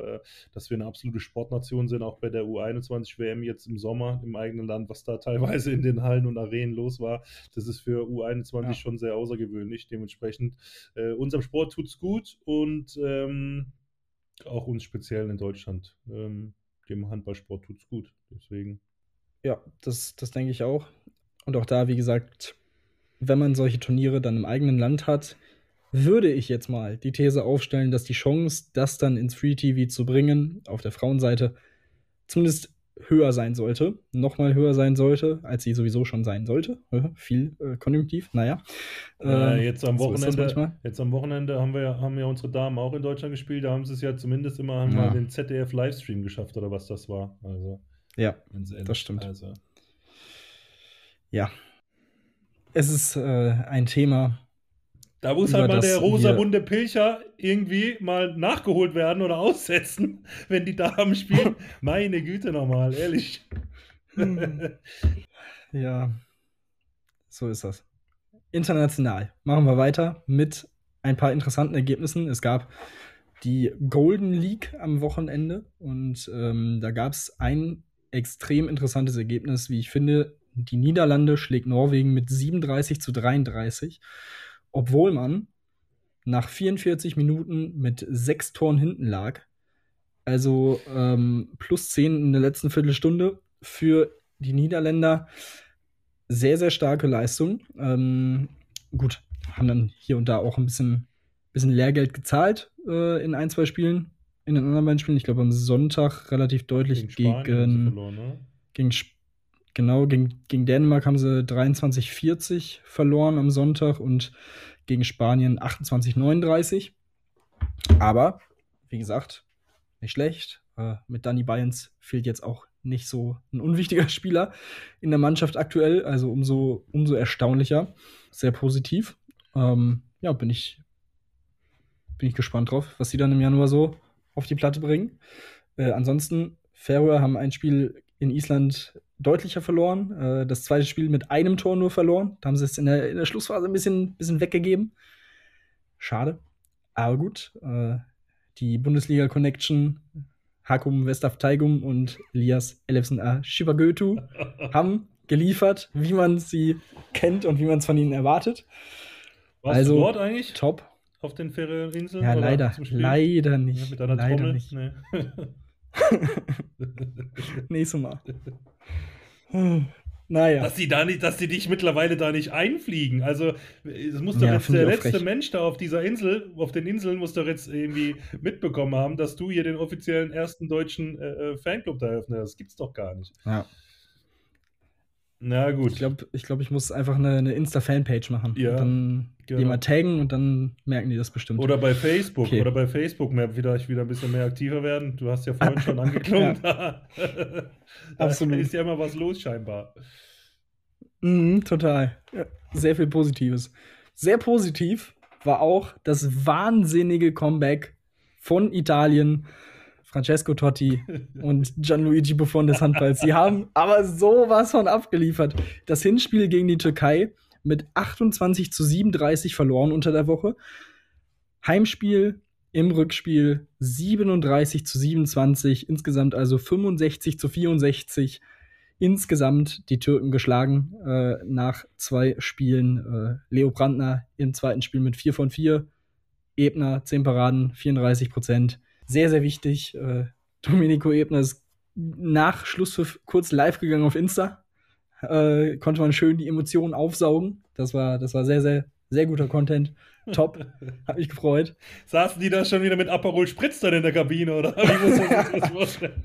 dass wir eine absolute Sportnation sind, auch bei der U21-WM jetzt im Sommer im eigenen Land, was da teilweise in den Hallen und Arenen los war, das ist für U21 schon sehr außergewöhnlich. Dementsprechend, unserem Sport tut's gut und auch uns speziell in Deutschland, dem Handballsport tut's gut, deswegen. Ja, das denke ich auch. Und auch da, wie gesagt, wenn man solche Turniere dann im eigenen Land hat, würde ich jetzt mal die These aufstellen, dass die Chance, das dann ins Free-TV zu bringen, auf der Frauenseite, zumindest höher sein sollte, nochmal höher sein sollte, als sie sowieso schon sein sollte. Viel Konjunktiv, naja. Jetzt am Wochenende haben ja unsere Damen auch in Deutschland gespielt, da haben sie es ja zumindest immer mal den ZDF-Livestream geschafft, oder was das war. Also, ja, das stimmt. Also. Ja. Es ist ein Thema. Da muss halt mal der rosa-bunte Pilcher irgendwie mal nachgeholt werden oder aussetzen, wenn die Damen spielen. Meine Güte nochmal, ehrlich. Ja, so ist das. International. Machen wir weiter mit ein paar interessanten Ergebnissen. Es gab die Golden League am Wochenende und da gab es ein extrem interessantes Ergebnis, wie ich finde. Die Niederlande schlägt Norwegen mit 37:33, obwohl man nach 44 Minuten mit 6 Toren hinten lag. Also plus 10 in der letzten Viertelstunde für die Niederländer. Sehr, sehr starke Leistung. Gut, haben dann hier und da auch ein bisschen Lehrgeld gezahlt in ein, zwei Spielen. In den anderen beiden Spielen, ich glaube am Sonntag relativ deutlich gegen Dänemark haben sie 23:40 verloren am Sonntag und gegen Spanien 28:39. Aber, wie gesagt, nicht schlecht. Mit Danny Bayerns fehlt jetzt auch nicht so ein unwichtiger Spieler in der Mannschaft aktuell. Also umso erstaunlicher. Sehr positiv. Ja, bin ich gespannt drauf, was sie dann im Januar so auf die Platte bringen. Ansonsten, Färöer haben ein Spiel in Island deutlicher verloren, das zweite Spiel mit einem Tor nur verloren. Da haben sie es in der Schlussphase ein bisschen weggegeben. Schade, aber gut. Die Bundesliga-Connection Hakum Westafteigum und Elias Elefsen Shibagötu haben geliefert, wie man sie kennt und wie man es von ihnen erwartet. Warst also, du dort eigentlich? Top. Auf den Färöerinseln? Ja, leider nicht. Ja, mit einer leider Trommel? Nicht. Nee. Nächstes Mal. Naja. Dass die dich mittlerweile da nicht einfliegen. Also, es muss doch jetzt der letzte Mensch da auf dieser Insel, auf den Inseln, muss doch jetzt irgendwie mitbekommen haben, dass du hier den offiziellen ersten deutschen Fanclub da eröffnet hast. Das gibt's doch gar nicht. Ja. Na gut. Ich glaube, ich muss einfach eine Insta-Fanpage machen. Ja, und dann jemand taggen und dann merken die das bestimmt. Oder bei Facebook. Okay. Oder bei Facebook vielleicht wieder ein bisschen mehr aktiver werden. Du hast ja vorhin schon angeklungen. Absolut. Da ist ja immer was los scheinbar. Mhm, total. Ja, sehr viel Positives. Sehr positiv war auch das wahnsinnige Comeback von Italien Francesco Totti und Gianluigi Buffon des Handballs. Sie haben aber sowas von abgeliefert. Das Hinspiel gegen die Türkei mit 28:37 verloren unter der Woche. Heimspiel im Rückspiel 37:27. Insgesamt also 65:64. Insgesamt die Türken geschlagen nach zwei Spielen. Leo Brandner im zweiten Spiel mit 4 von 4. Ebner, 10 Paraden, 34%. Sehr, sehr wichtig. Domenico Ebner ist nach Schlusspfiff kurz live gegangen auf Insta. Konnte man schön die Emotionen aufsaugen. Das war sehr, sehr, sehr guter Content. Top. Hab mich gefreut. Saßen die da schon wieder mit Aperol Spritz dann in der Kabine, oder? Wie muss man sich das vorstellen?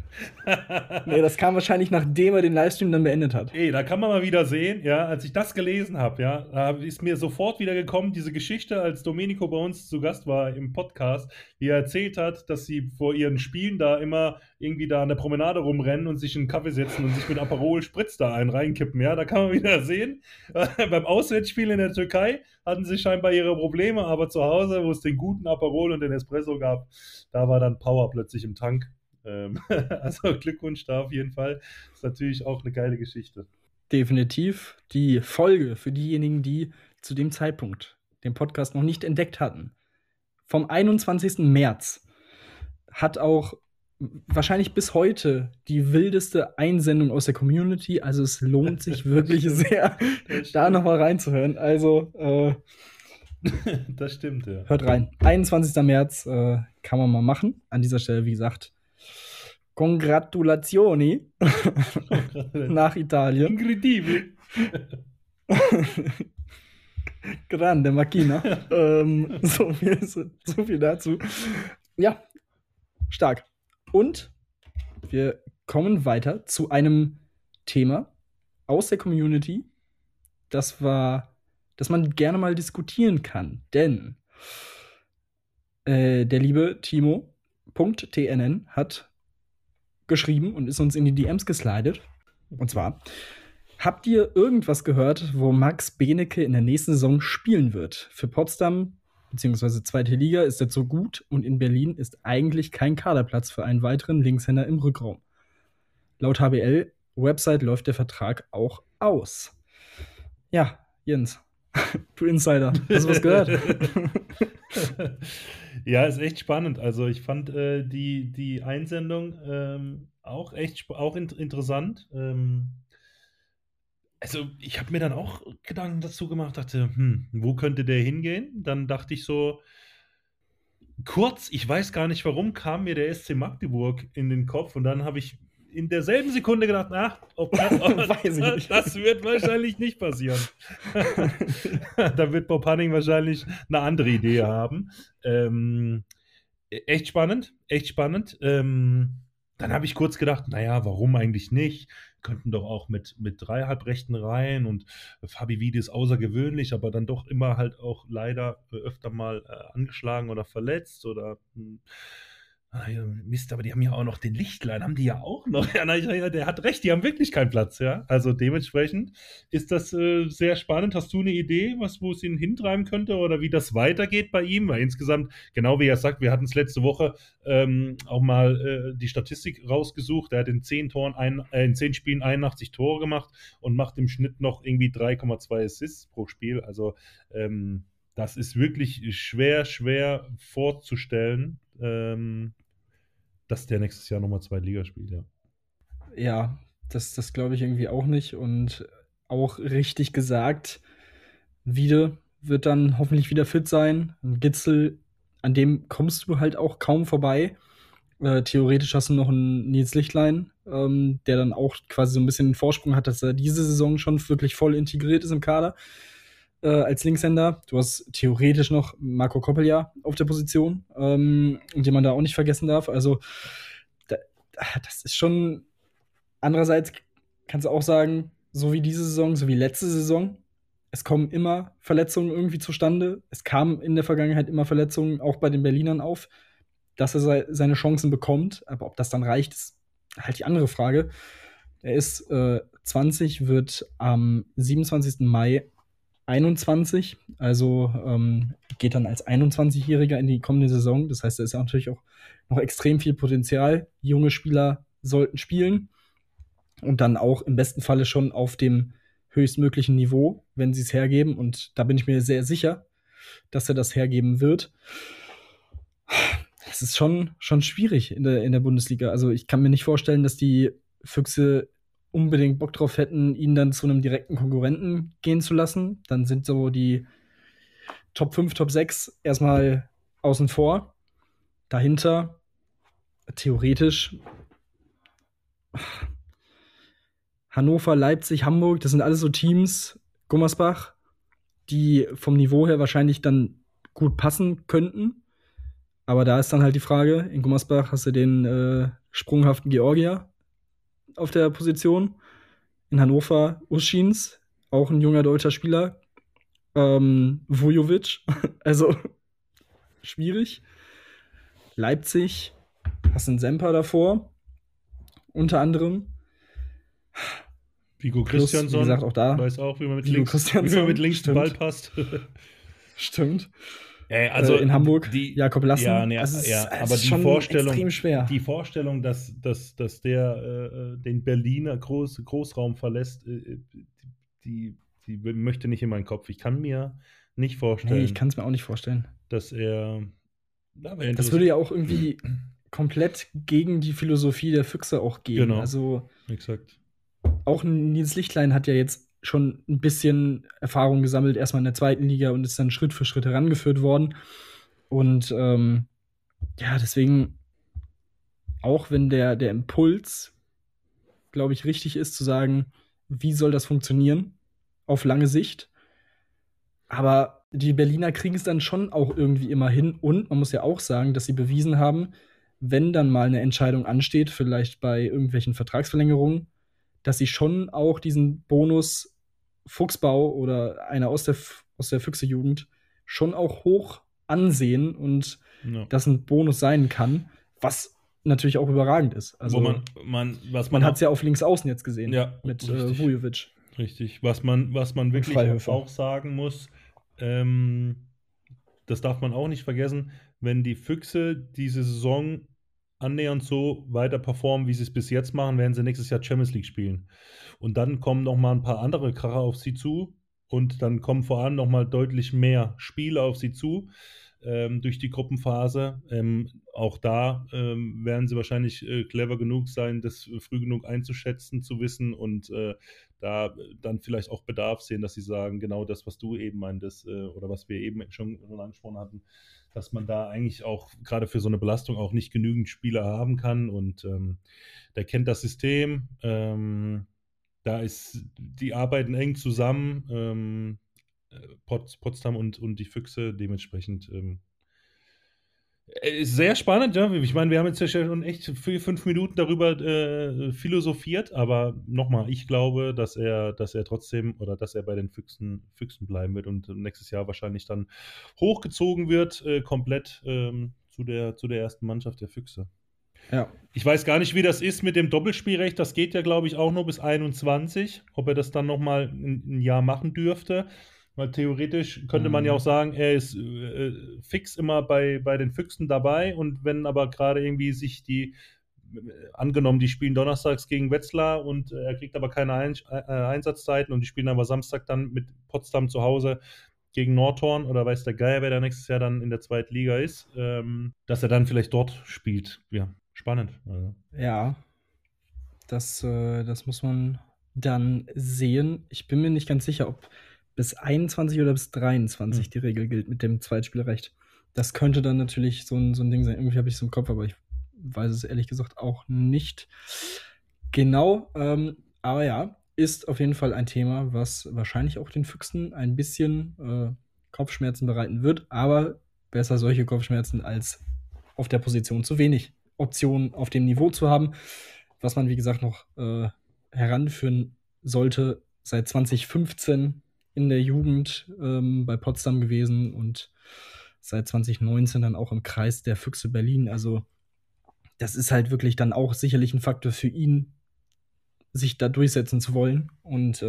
Nee, das kam wahrscheinlich, nachdem er den Livestream dann beendet hat. Ey, da kann man mal wieder sehen, ja, als ich das gelesen habe, ja, da ist mir sofort wieder gekommen, diese Geschichte, als Domenico bei uns zu Gast war im Podcast, wie er erzählt hat, dass sie vor ihren Spielen da immer irgendwie da an der Promenade rumrennen und sich in einen Kaffee setzen und sich mit Aperol Spritz da einen reinkippen, ja, da kann man wieder sehen, beim Auswärtsspiel in der Türkei hatten sie scheinbar ihre Probleme, aber zu Hause, wo es den guten Aperol und den Espresso gab, da war dann Power plötzlich im Tank. Also Glückwunsch da auf jeden Fall. Ist natürlich auch eine geile Geschichte. Definitiv die Folge für diejenigen, die zu dem Zeitpunkt den Podcast noch nicht entdeckt hatten. Vom 21. März hat auch wahrscheinlich bis heute die wildeste Einsendung aus der Community. Also es lohnt sich wirklich sehr, da nochmal reinzuhören. Also das stimmt, ja. Hört rein. 21. März kann man mal machen. An dieser Stelle, wie gesagt, Congratulazioni nach Italien. Incredibile. Grande Macchina. So viel dazu. Ja, stark. Und wir kommen weiter zu einem Thema aus der Community. Das man gerne mal diskutieren kann. Denn der liebe Timo.tnn hat geschrieben und ist uns in die DMs geslidet. Und zwar, habt ihr irgendwas gehört, wo Max Beneke in der nächsten Saison spielen wird? Für Potsdam bzw. zweite Liga ist er so gut und in Berlin ist eigentlich kein Kaderplatz für einen weiteren Linkshänder im Rückraum. Laut HBL-Website läuft der Vertrag auch aus. Ja, Jens. Du Insider, hast du was gehört? Ja, ist echt spannend. Also ich fand die Einsendung auch echt interessant. Also ich habe mir dann auch Gedanken dazu gemacht, dachte, wo könnte der hingehen? Dann dachte ich so, kurz, ich weiß gar nicht warum, kam mir der SC Magdeburg in den Kopf und dann habe ich in derselben Sekunde gedacht, das wird wahrscheinlich nicht passieren. Da wird Bob Hanning wahrscheinlich eine andere Idee haben. Echt spannend. Dann habe ich kurz gedacht, naja, warum eigentlich nicht? Könnten doch auch mit 3 Halbrechten rein und Fabi Wiede ist außergewöhnlich, aber dann doch immer halt auch leider öfter mal angeschlagen oder verletzt oder Mist, aber die haben ja auch noch den Lichtlein, haben die ja auch noch. Ja, der hat recht, die haben wirklich keinen Platz. Ja? Also dementsprechend ist das sehr spannend. Hast du eine Idee, wo es ihn hintreiben könnte oder wie das weitergeht bei ihm? Weil insgesamt, genau wie er sagt, wir hatten es letzte Woche auch mal die Statistik rausgesucht. Er hat in 10 Spielen 81 Tore gemacht und macht im Schnitt noch irgendwie 3,2 Assists pro Spiel. Also das ist wirklich schwer vorzustellen, dass der nächstes Jahr nochmal 2. Liga spielt, ja. Ja, das glaube ich irgendwie auch nicht und auch richtig gesagt, Wiede wird dann hoffentlich wieder fit sein. Ein Gitzel, an dem kommst du halt auch kaum vorbei. Theoretisch hast du noch einen Nils Lichtlein, der dann auch quasi so ein bisschen den Vorsprung hat, dass er diese Saison schon wirklich voll integriert ist im Kader. Als Linkshänder. Du hast theoretisch noch Marco Koppel ja auf der Position, den man da auch nicht vergessen darf. Also das ist schon, andererseits kannst du auch sagen, so wie diese Saison, so wie letzte Saison, es kommen immer Verletzungen irgendwie zustande. Es kamen in der Vergangenheit immer Verletzungen, auch bei den Berlinern auf, dass er seine Chancen bekommt. Aber ob das dann reicht, ist halt die andere Frage. Er ist 20, wird am 27. Mai 21, also geht dann als 21-Jähriger in die kommende Saison. Das heißt, da ist ja natürlich auch noch extrem viel Potenzial. Junge Spieler sollten spielen und dann auch im besten Falle schon auf dem höchstmöglichen Niveau, wenn sie es hergeben. Und da bin ich mir sehr sicher, dass er das hergeben wird. Es ist schon schwierig in der Bundesliga. Also ich kann mir nicht vorstellen, dass die Füchse unbedingt Bock drauf hätten, ihn dann zu einem direkten Konkurrenten gehen zu lassen. Dann sind so die Top 5, Top 6 erstmal außen vor. Dahinter theoretisch Hannover, Leipzig, Hamburg, das sind alles so Teams, Gummersbach, die vom Niveau her wahrscheinlich dann gut passen könnten. Aber da ist dann halt die Frage, in Gummersbach hast du den sprunghaften Georgier auf der Position. In Hannover Uschins, auch ein junger deutscher Spieler. Vujovic, also schwierig. Leipzig, hast einen Semper davor, unter anderem. Vigo Christiansson, wie gesagt, auch da weiß auch, wie man mit links den Ball passt. Stimmt. Also in Hamburg, Jakob Lassen. Aber die Vorstellung, schwer. Die Vorstellung, dass der den Berliner Großraum verlässt, die möchte nicht in meinen Kopf. Ich kann mir nicht vorstellen. Nee, ich kann es mir auch nicht vorstellen. Dass er. Das würde ja auch irgendwie komplett gegen die Philosophie der Füchse auch gehen. Genau. Also, exakt. Auch Nils Lichtlein hat ja jetzt schon ein bisschen Erfahrung gesammelt, erstmal in der zweiten Liga und ist dann Schritt für Schritt herangeführt worden. Und deswegen, auch wenn der Impuls, glaube ich, richtig ist, zu sagen, wie soll das funktionieren auf lange Sicht. Aber die Berliner kriegen es dann schon auch irgendwie immer hin. Und man muss ja auch sagen, dass sie bewiesen haben, wenn dann mal eine Entscheidung ansteht, vielleicht bei irgendwelchen Vertragsverlängerungen, dass sie schon auch diesen Bonus Fuchsbau oder einer aus der Füchse-Jugend schon auch hoch ansehen und das ein Bonus sein kann, was natürlich auch überragend ist. Also man hat es ja auf Linksaußen jetzt gesehen, mit Vujovic. Richtig. Was man wirklich auch sagen muss, das darf man auch nicht vergessen, wenn die Füchse diese Saison annähernd so weiter performen, wie sie es bis jetzt machen, werden sie nächstes Jahr Champions League spielen. Und dann kommen noch mal ein paar andere Kracher auf sie zu und dann kommen vor allem noch mal deutlich mehr Spiele auf sie zu durch die Gruppenphase. Auch da werden sie wahrscheinlich clever genug sein, das früh genug einzuschätzen, zu wissen und da dann vielleicht auch Bedarf sehen, dass sie sagen, genau das, was du eben meintest oder was wir eben schon angesprochen hatten, dass man da eigentlich auch gerade für so eine Belastung auch nicht genügend Spieler haben kann und der kennt das System, da ist, die arbeiten eng zusammen, Potsdam und die Füchse dementsprechend. Sehr spannend, ja. Ich meine, wir haben jetzt ja schon echt 4-5 Minuten darüber philosophiert, aber nochmal, ich glaube, dass er trotzdem oder dass er bei den Füchsen bleiben wird und nächstes Jahr wahrscheinlich dann hochgezogen wird, komplett zu der ersten Mannschaft der Füchse. Ja. Ich weiß gar nicht, wie das ist mit dem Doppelspielrecht. Das geht ja, glaube ich, auch nur bis 21, ob er das dann nochmal ein Jahr machen dürfte. Weil theoretisch könnte man ja auch sagen, er ist fix immer bei den Füchsen dabei und wenn aber gerade irgendwie sich die, angenommen, die spielen donnerstags gegen Wetzlar und er kriegt aber keine Einsatzzeiten und die spielen aber Samstag dann mit Potsdam zu Hause gegen Nordhorn oder weiß der Geier, wer da nächstes Jahr dann in der zweiten Liga ist, dass er dann vielleicht dort spielt. Ja, spannend. Also. Ja, das muss man dann sehen. Ich bin mir nicht ganz sicher, ob bis 21 oder bis 23 die Regel gilt mit dem Zweitspielrecht. Das könnte dann natürlich so ein Ding sein. Irgendwie habe ich es im Kopf, aber ich weiß es ehrlich gesagt auch nicht genau. Aber ja, ist auf jeden Fall ein Thema, was wahrscheinlich auch den Füchsen ein bisschen Kopfschmerzen bereiten wird. Aber besser solche Kopfschmerzen als auf der Position zu wenig Optionen auf dem Niveau zu haben, was man, wie gesagt, noch heranführen sollte. Seit 2015 in der Jugend bei Potsdam gewesen und seit 2019 dann auch im Kreis der Füchse Berlin. Also das ist halt wirklich dann auch sicherlich ein Faktor für ihn, sich da durchsetzen zu wollen. Und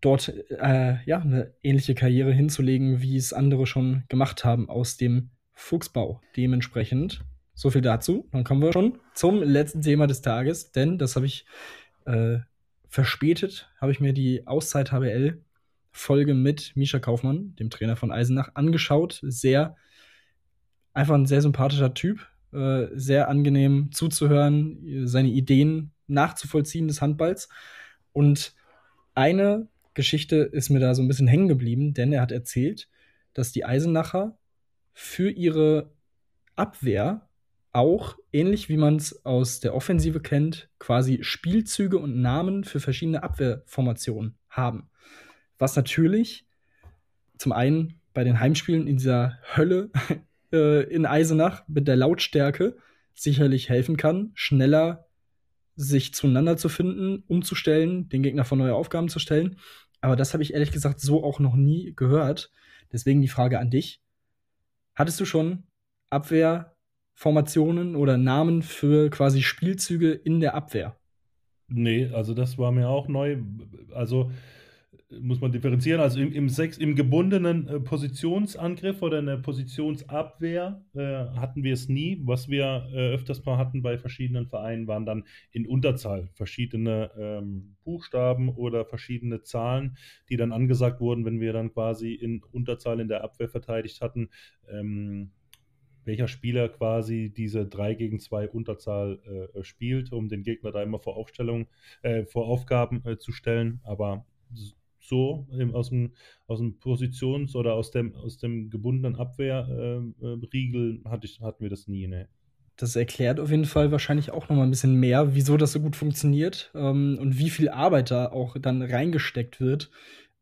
dort eine ähnliche Karriere hinzulegen, wie es andere schon gemacht haben aus dem Fuchsbau. Dementsprechend, so viel dazu. Dann kommen wir schon zum letzten Thema des Tages, denn das habe ich verspätet, habe ich mir die Auszeit HBL Folge mit Misha Kaufmann, dem Trainer von Eisenach, angeschaut. Einfach ein sehr sympathischer Typ, sehr angenehm zuzuhören, seine Ideen nachzuvollziehen des Handballs. Und eine Geschichte ist mir da so ein bisschen hängen geblieben, denn er hat erzählt, dass die Eisenacher für ihre Abwehr auch, ähnlich wie man es aus der Offensive kennt, quasi Spielzüge und Namen für verschiedene Abwehrformationen haben. Was natürlich zum einen bei den Heimspielen in dieser Hölle in Eisenach mit der Lautstärke sicherlich helfen kann, schneller sich zueinander zu finden, umzustellen, den Gegner vor neue Aufgaben zu stellen. Aber das habe ich ehrlich gesagt so auch noch nie gehört. Deswegen die Frage an dich. Hattest du schon Abwehrformationen oder Namen für quasi Spielzüge in der Abwehr? Nee, also das war mir auch neu. Also muss man differenzieren, also im gebundenen Positionsangriff oder in der Positionsabwehr hatten wir es nie. Was wir öfters mal hatten bei verschiedenen Vereinen, waren dann in Unterzahl verschiedene Buchstaben oder verschiedene Zahlen, die dann angesagt wurden, wenn wir dann quasi in Unterzahl in der Abwehr verteidigt hatten, welcher Spieler quasi diese 3-gegen-2 Unterzahl spielt, um den Gegner da immer vor Aufgaben zu stellen, aber so aus dem Positions- oder aus dem gebundenen Abwehrriegel hatten wir das nie, ne. Das erklärt auf jeden Fall wahrscheinlich auch nochmal ein bisschen mehr, wieso das so gut funktioniert und wie viel Arbeit da auch dann reingesteckt wird,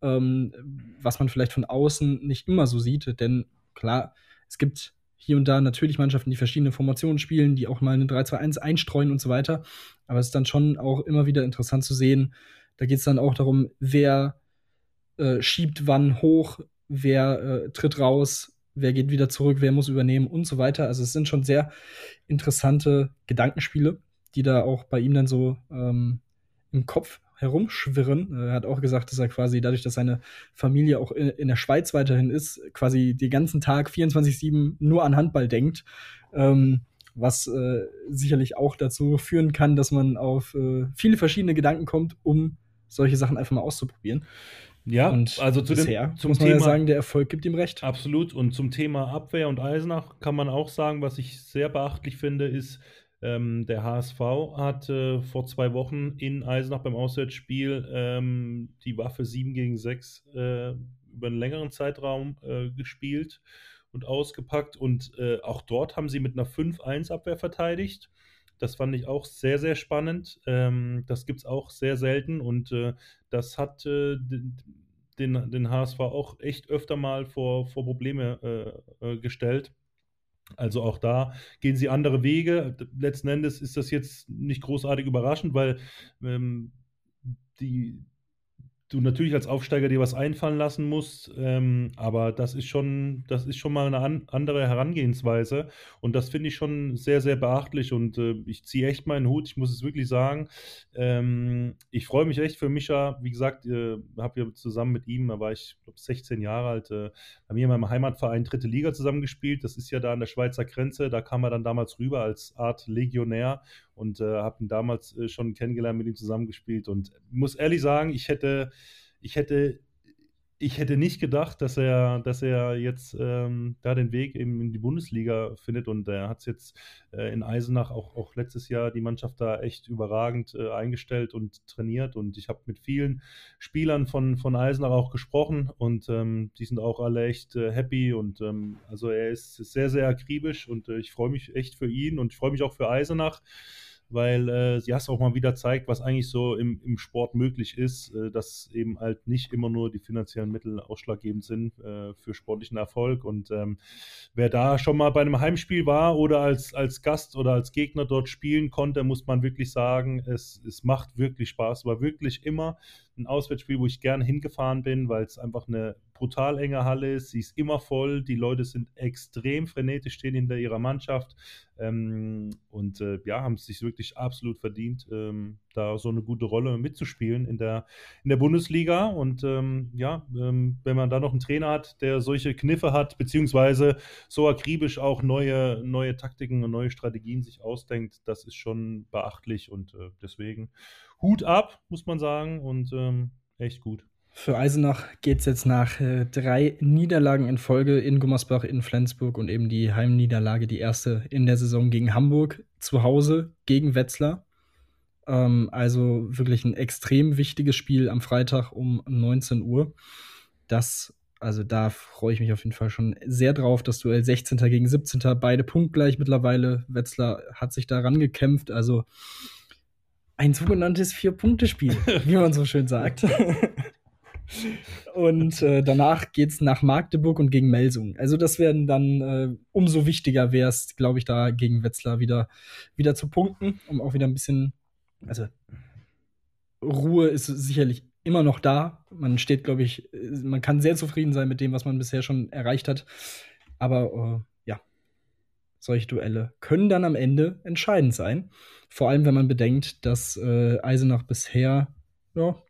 was man vielleicht von außen nicht immer so sieht, denn klar, es gibt hier und da natürlich Mannschaften, die verschiedene Formationen spielen, die auch mal eine 3-2-1 einstreuen und so weiter, aber es ist dann schon auch immer wieder interessant zu sehen, da geht es dann auch darum, wer schiebt wann hoch, wer tritt raus, wer geht wieder zurück, wer muss übernehmen und so weiter. Also es sind schon sehr interessante Gedankenspiele, die da auch bei ihm dann so im Kopf herumschwirren. Er hat auch gesagt, dass er quasi dadurch, dass seine Familie auch in der Schweiz weiterhin ist, quasi den ganzen Tag 24/7 nur an Handball denkt, was sicherlich auch dazu führen kann, dass man auf viele verschiedene Gedanken kommt, um solche Sachen einfach mal auszuprobieren. Ja, und also zum muss man Thema, ja sagen, der Erfolg gibt ihm recht. Absolut. Und zum Thema Abwehr und Eisenach kann man auch sagen, was ich sehr beachtlich finde, ist, der HSV hat vor 2 Wochen in Eisenach beim Auswärtsspiel die Waffe 7-gegen-6 über einen längeren Zeitraum gespielt und ausgepackt. Und auch dort haben sie mit einer 5-1-Abwehr verteidigt. Das fand ich auch sehr, sehr spannend. Das gibt es auch sehr selten und das hat den HSV auch echt öfter mal vor Probleme gestellt. Also auch da gehen sie andere Wege. Letzten Endes ist das jetzt nicht großartig überraschend, weil du natürlich als Aufsteiger dir was einfallen lassen musst, aber das ist schon mal eine andere Herangehensweise und das finde ich schon sehr, sehr beachtlich und ich ziehe echt meinen Hut, ich muss es wirklich sagen. Ich freue mich echt für Misha, wie gesagt, habe ja zusammen mit ihm, da war ich glaube 16 Jahre alt, bei mir in meinem Heimatverein 3. Liga zusammengespielt, das ist ja da an der Schweizer Grenze, da kam er dann damals rüber als Art Legionär und habe ihn damals schon kennengelernt, mit ihm zusammengespielt und muss ehrlich sagen, ich hätte nicht gedacht, dass er jetzt da den Weg eben in die Bundesliga findet und er hat es jetzt in Eisenach auch letztes Jahr die Mannschaft da echt überragend eingestellt und trainiert und ich habe mit vielen Spielern von Eisenach auch gesprochen und die sind auch alle echt happy und also er ist sehr, sehr akribisch und ich freue mich echt für ihn und ich freue mich auch für Eisenach, weil sie hast auch mal wieder zeigt, was eigentlich so im Sport möglich ist, dass eben halt nicht immer nur die finanziellen Mittel ausschlaggebend sind für sportlichen Erfolg und wer da schon mal bei einem Heimspiel war oder als Gast oder als Gegner dort spielen konnte, muss man wirklich sagen, es macht wirklich Spaß, war wirklich immer ein Auswärtsspiel, wo ich gerne hingefahren bin, weil es einfach eine brutal enge Halle ist, sie ist immer voll, die Leute sind extrem frenetisch, stehen hinter ihrer Mannschaft haben es sich wirklich absolut verdient, da so eine gute Rolle mitzuspielen in der Bundesliga und wenn man da noch einen Trainer hat, der solche Kniffe hat, beziehungsweise so akribisch auch neue Taktiken und neue Strategien sich ausdenkt, das ist schon beachtlich und deswegen Hut ab, muss man sagen, und echt gut. Für Eisenach geht es jetzt nach 3 Niederlagen in Folge in Gummersbach, in Flensburg und eben die Heimniederlage, die erste in der Saison gegen Hamburg, zu Hause gegen Wetzlar. Also wirklich ein extrem wichtiges Spiel am Freitag um 19 Uhr. Da freue ich mich auf jeden Fall schon sehr drauf, das Duell 16. gegen 17. Beide punktgleich mittlerweile. Wetzlar hat sich da rangekämpft, also ein sogenanntes 4-Punkte-Spiel, wie man so schön sagt. Und danach geht's nach Magdeburg und gegen Melsung. Also das werden dann umso wichtiger wäre es, glaube ich, da gegen Wetzlar wieder zu punkten, um auch wieder ein bisschen, also Ruhe ist sicherlich immer noch da. Man steht, glaube ich, man kann sehr zufrieden sein mit dem, was man bisher schon erreicht hat. Aber solche Duelle können dann am Ende entscheidend sein. Vor allem, wenn man bedenkt, dass Eisenach bisher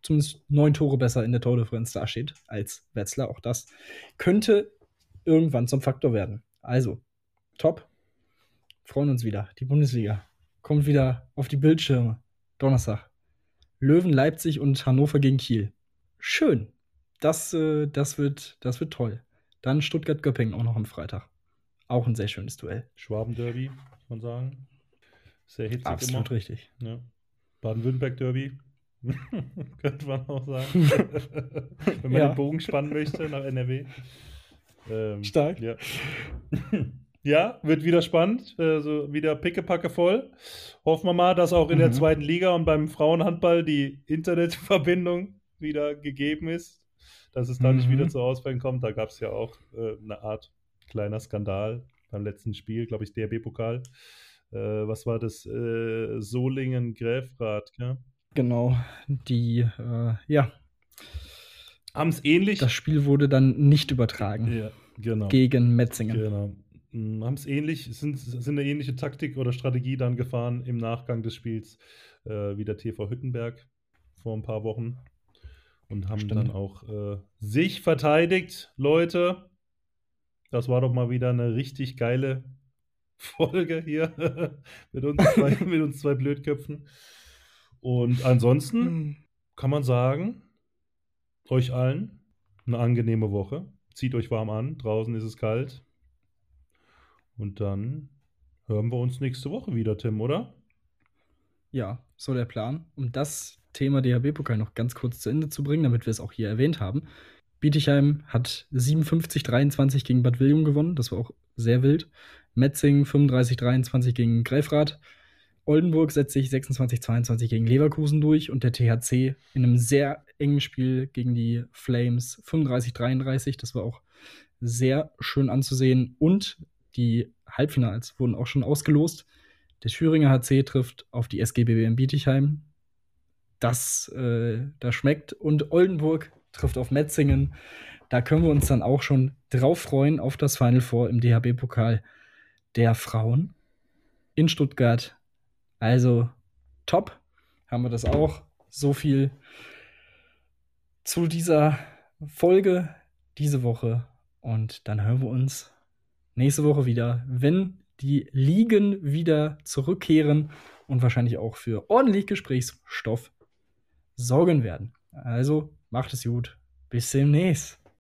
zumindest 9 Tore besser in der Tordifferenz dasteht als Wetzlar. Auch das könnte irgendwann zum Faktor werden. Also, top. Freuen uns wieder. Die Bundesliga kommt wieder auf die Bildschirme. Donnerstag. Löwen, Leipzig und Hannover gegen Kiel. Schön. Das wird toll. Dann Stuttgart-Göppingen auch noch am Freitag. Auch ein sehr schönes Duell. Schwaben-Derby, muss man sagen. Sehr hitzig. Absolut immer. Richtig. Ja. Baden-Württemberg-Derby. Könnte man auch sagen. Wenn man den Bogen spannen möchte nach NRW. Stark. Ja. Ja, wird wieder spannend. Also wieder pickepacke voll. Hoffen wir mal, dass auch in der zweiten Liga und beim Frauenhandball die Internetverbindung wieder gegeben ist. Dass es da nicht wieder zu Ausfällen kommt. Da gab es ja auch eine Art kleiner Skandal beim letzten Spiel, glaube ich, DRB-Pokal. Was war das? Solingen-Gräfrath, ja? Genau, haben es ähnlich. Das Spiel wurde dann nicht übertragen. Ja, genau. Gegen Metzingen. Genau. Haben es ähnlich, sind eine ähnliche Taktik oder Strategie dann gefahren im Nachgang des Spiels wie der TV Hüttenberg vor ein paar Wochen und haben dann auch sich verteidigt. Leute, das war doch mal wieder eine richtig geile Folge hier mit uns zwei Blödköpfen. Und ansonsten kann man sagen, euch allen eine angenehme Woche. Zieht euch warm an, draußen ist es kalt. Und dann hören wir uns nächste Woche wieder, Tim, oder? Ja, so der Plan. Um das Thema DHB-Pokal noch ganz kurz zu Ende zu bringen, damit wir es auch hier erwähnt haben. Bietigheim hat 57-23 gegen Bad Villium gewonnen, das war auch sehr wild. Metzingen 35-23 gegen Gräfrath. Oldenburg setzt sich 26-22 gegen Leverkusen durch und der THC in einem sehr engen Spiel gegen die Flames 35-33. Das war auch sehr schön anzusehen. Und die Halbfinals wurden auch schon ausgelost. Der Thüringer HC trifft auf die SGBBM Bietigheim. Das schmeckt. Und Oldenburg trifft auf Metzingen. Da können wir uns dann auch schon drauf freuen auf das Final Four im DHB-Pokal der Frauen in Stuttgart. Also top, haben wir das auch. So viel zu dieser Folge diese Woche. Und dann hören wir uns nächste Woche wieder, wenn die Ligen wieder zurückkehren und wahrscheinlich auch für ordentlich Gesprächsstoff sorgen werden. Also macht es gut. Bis demnächst.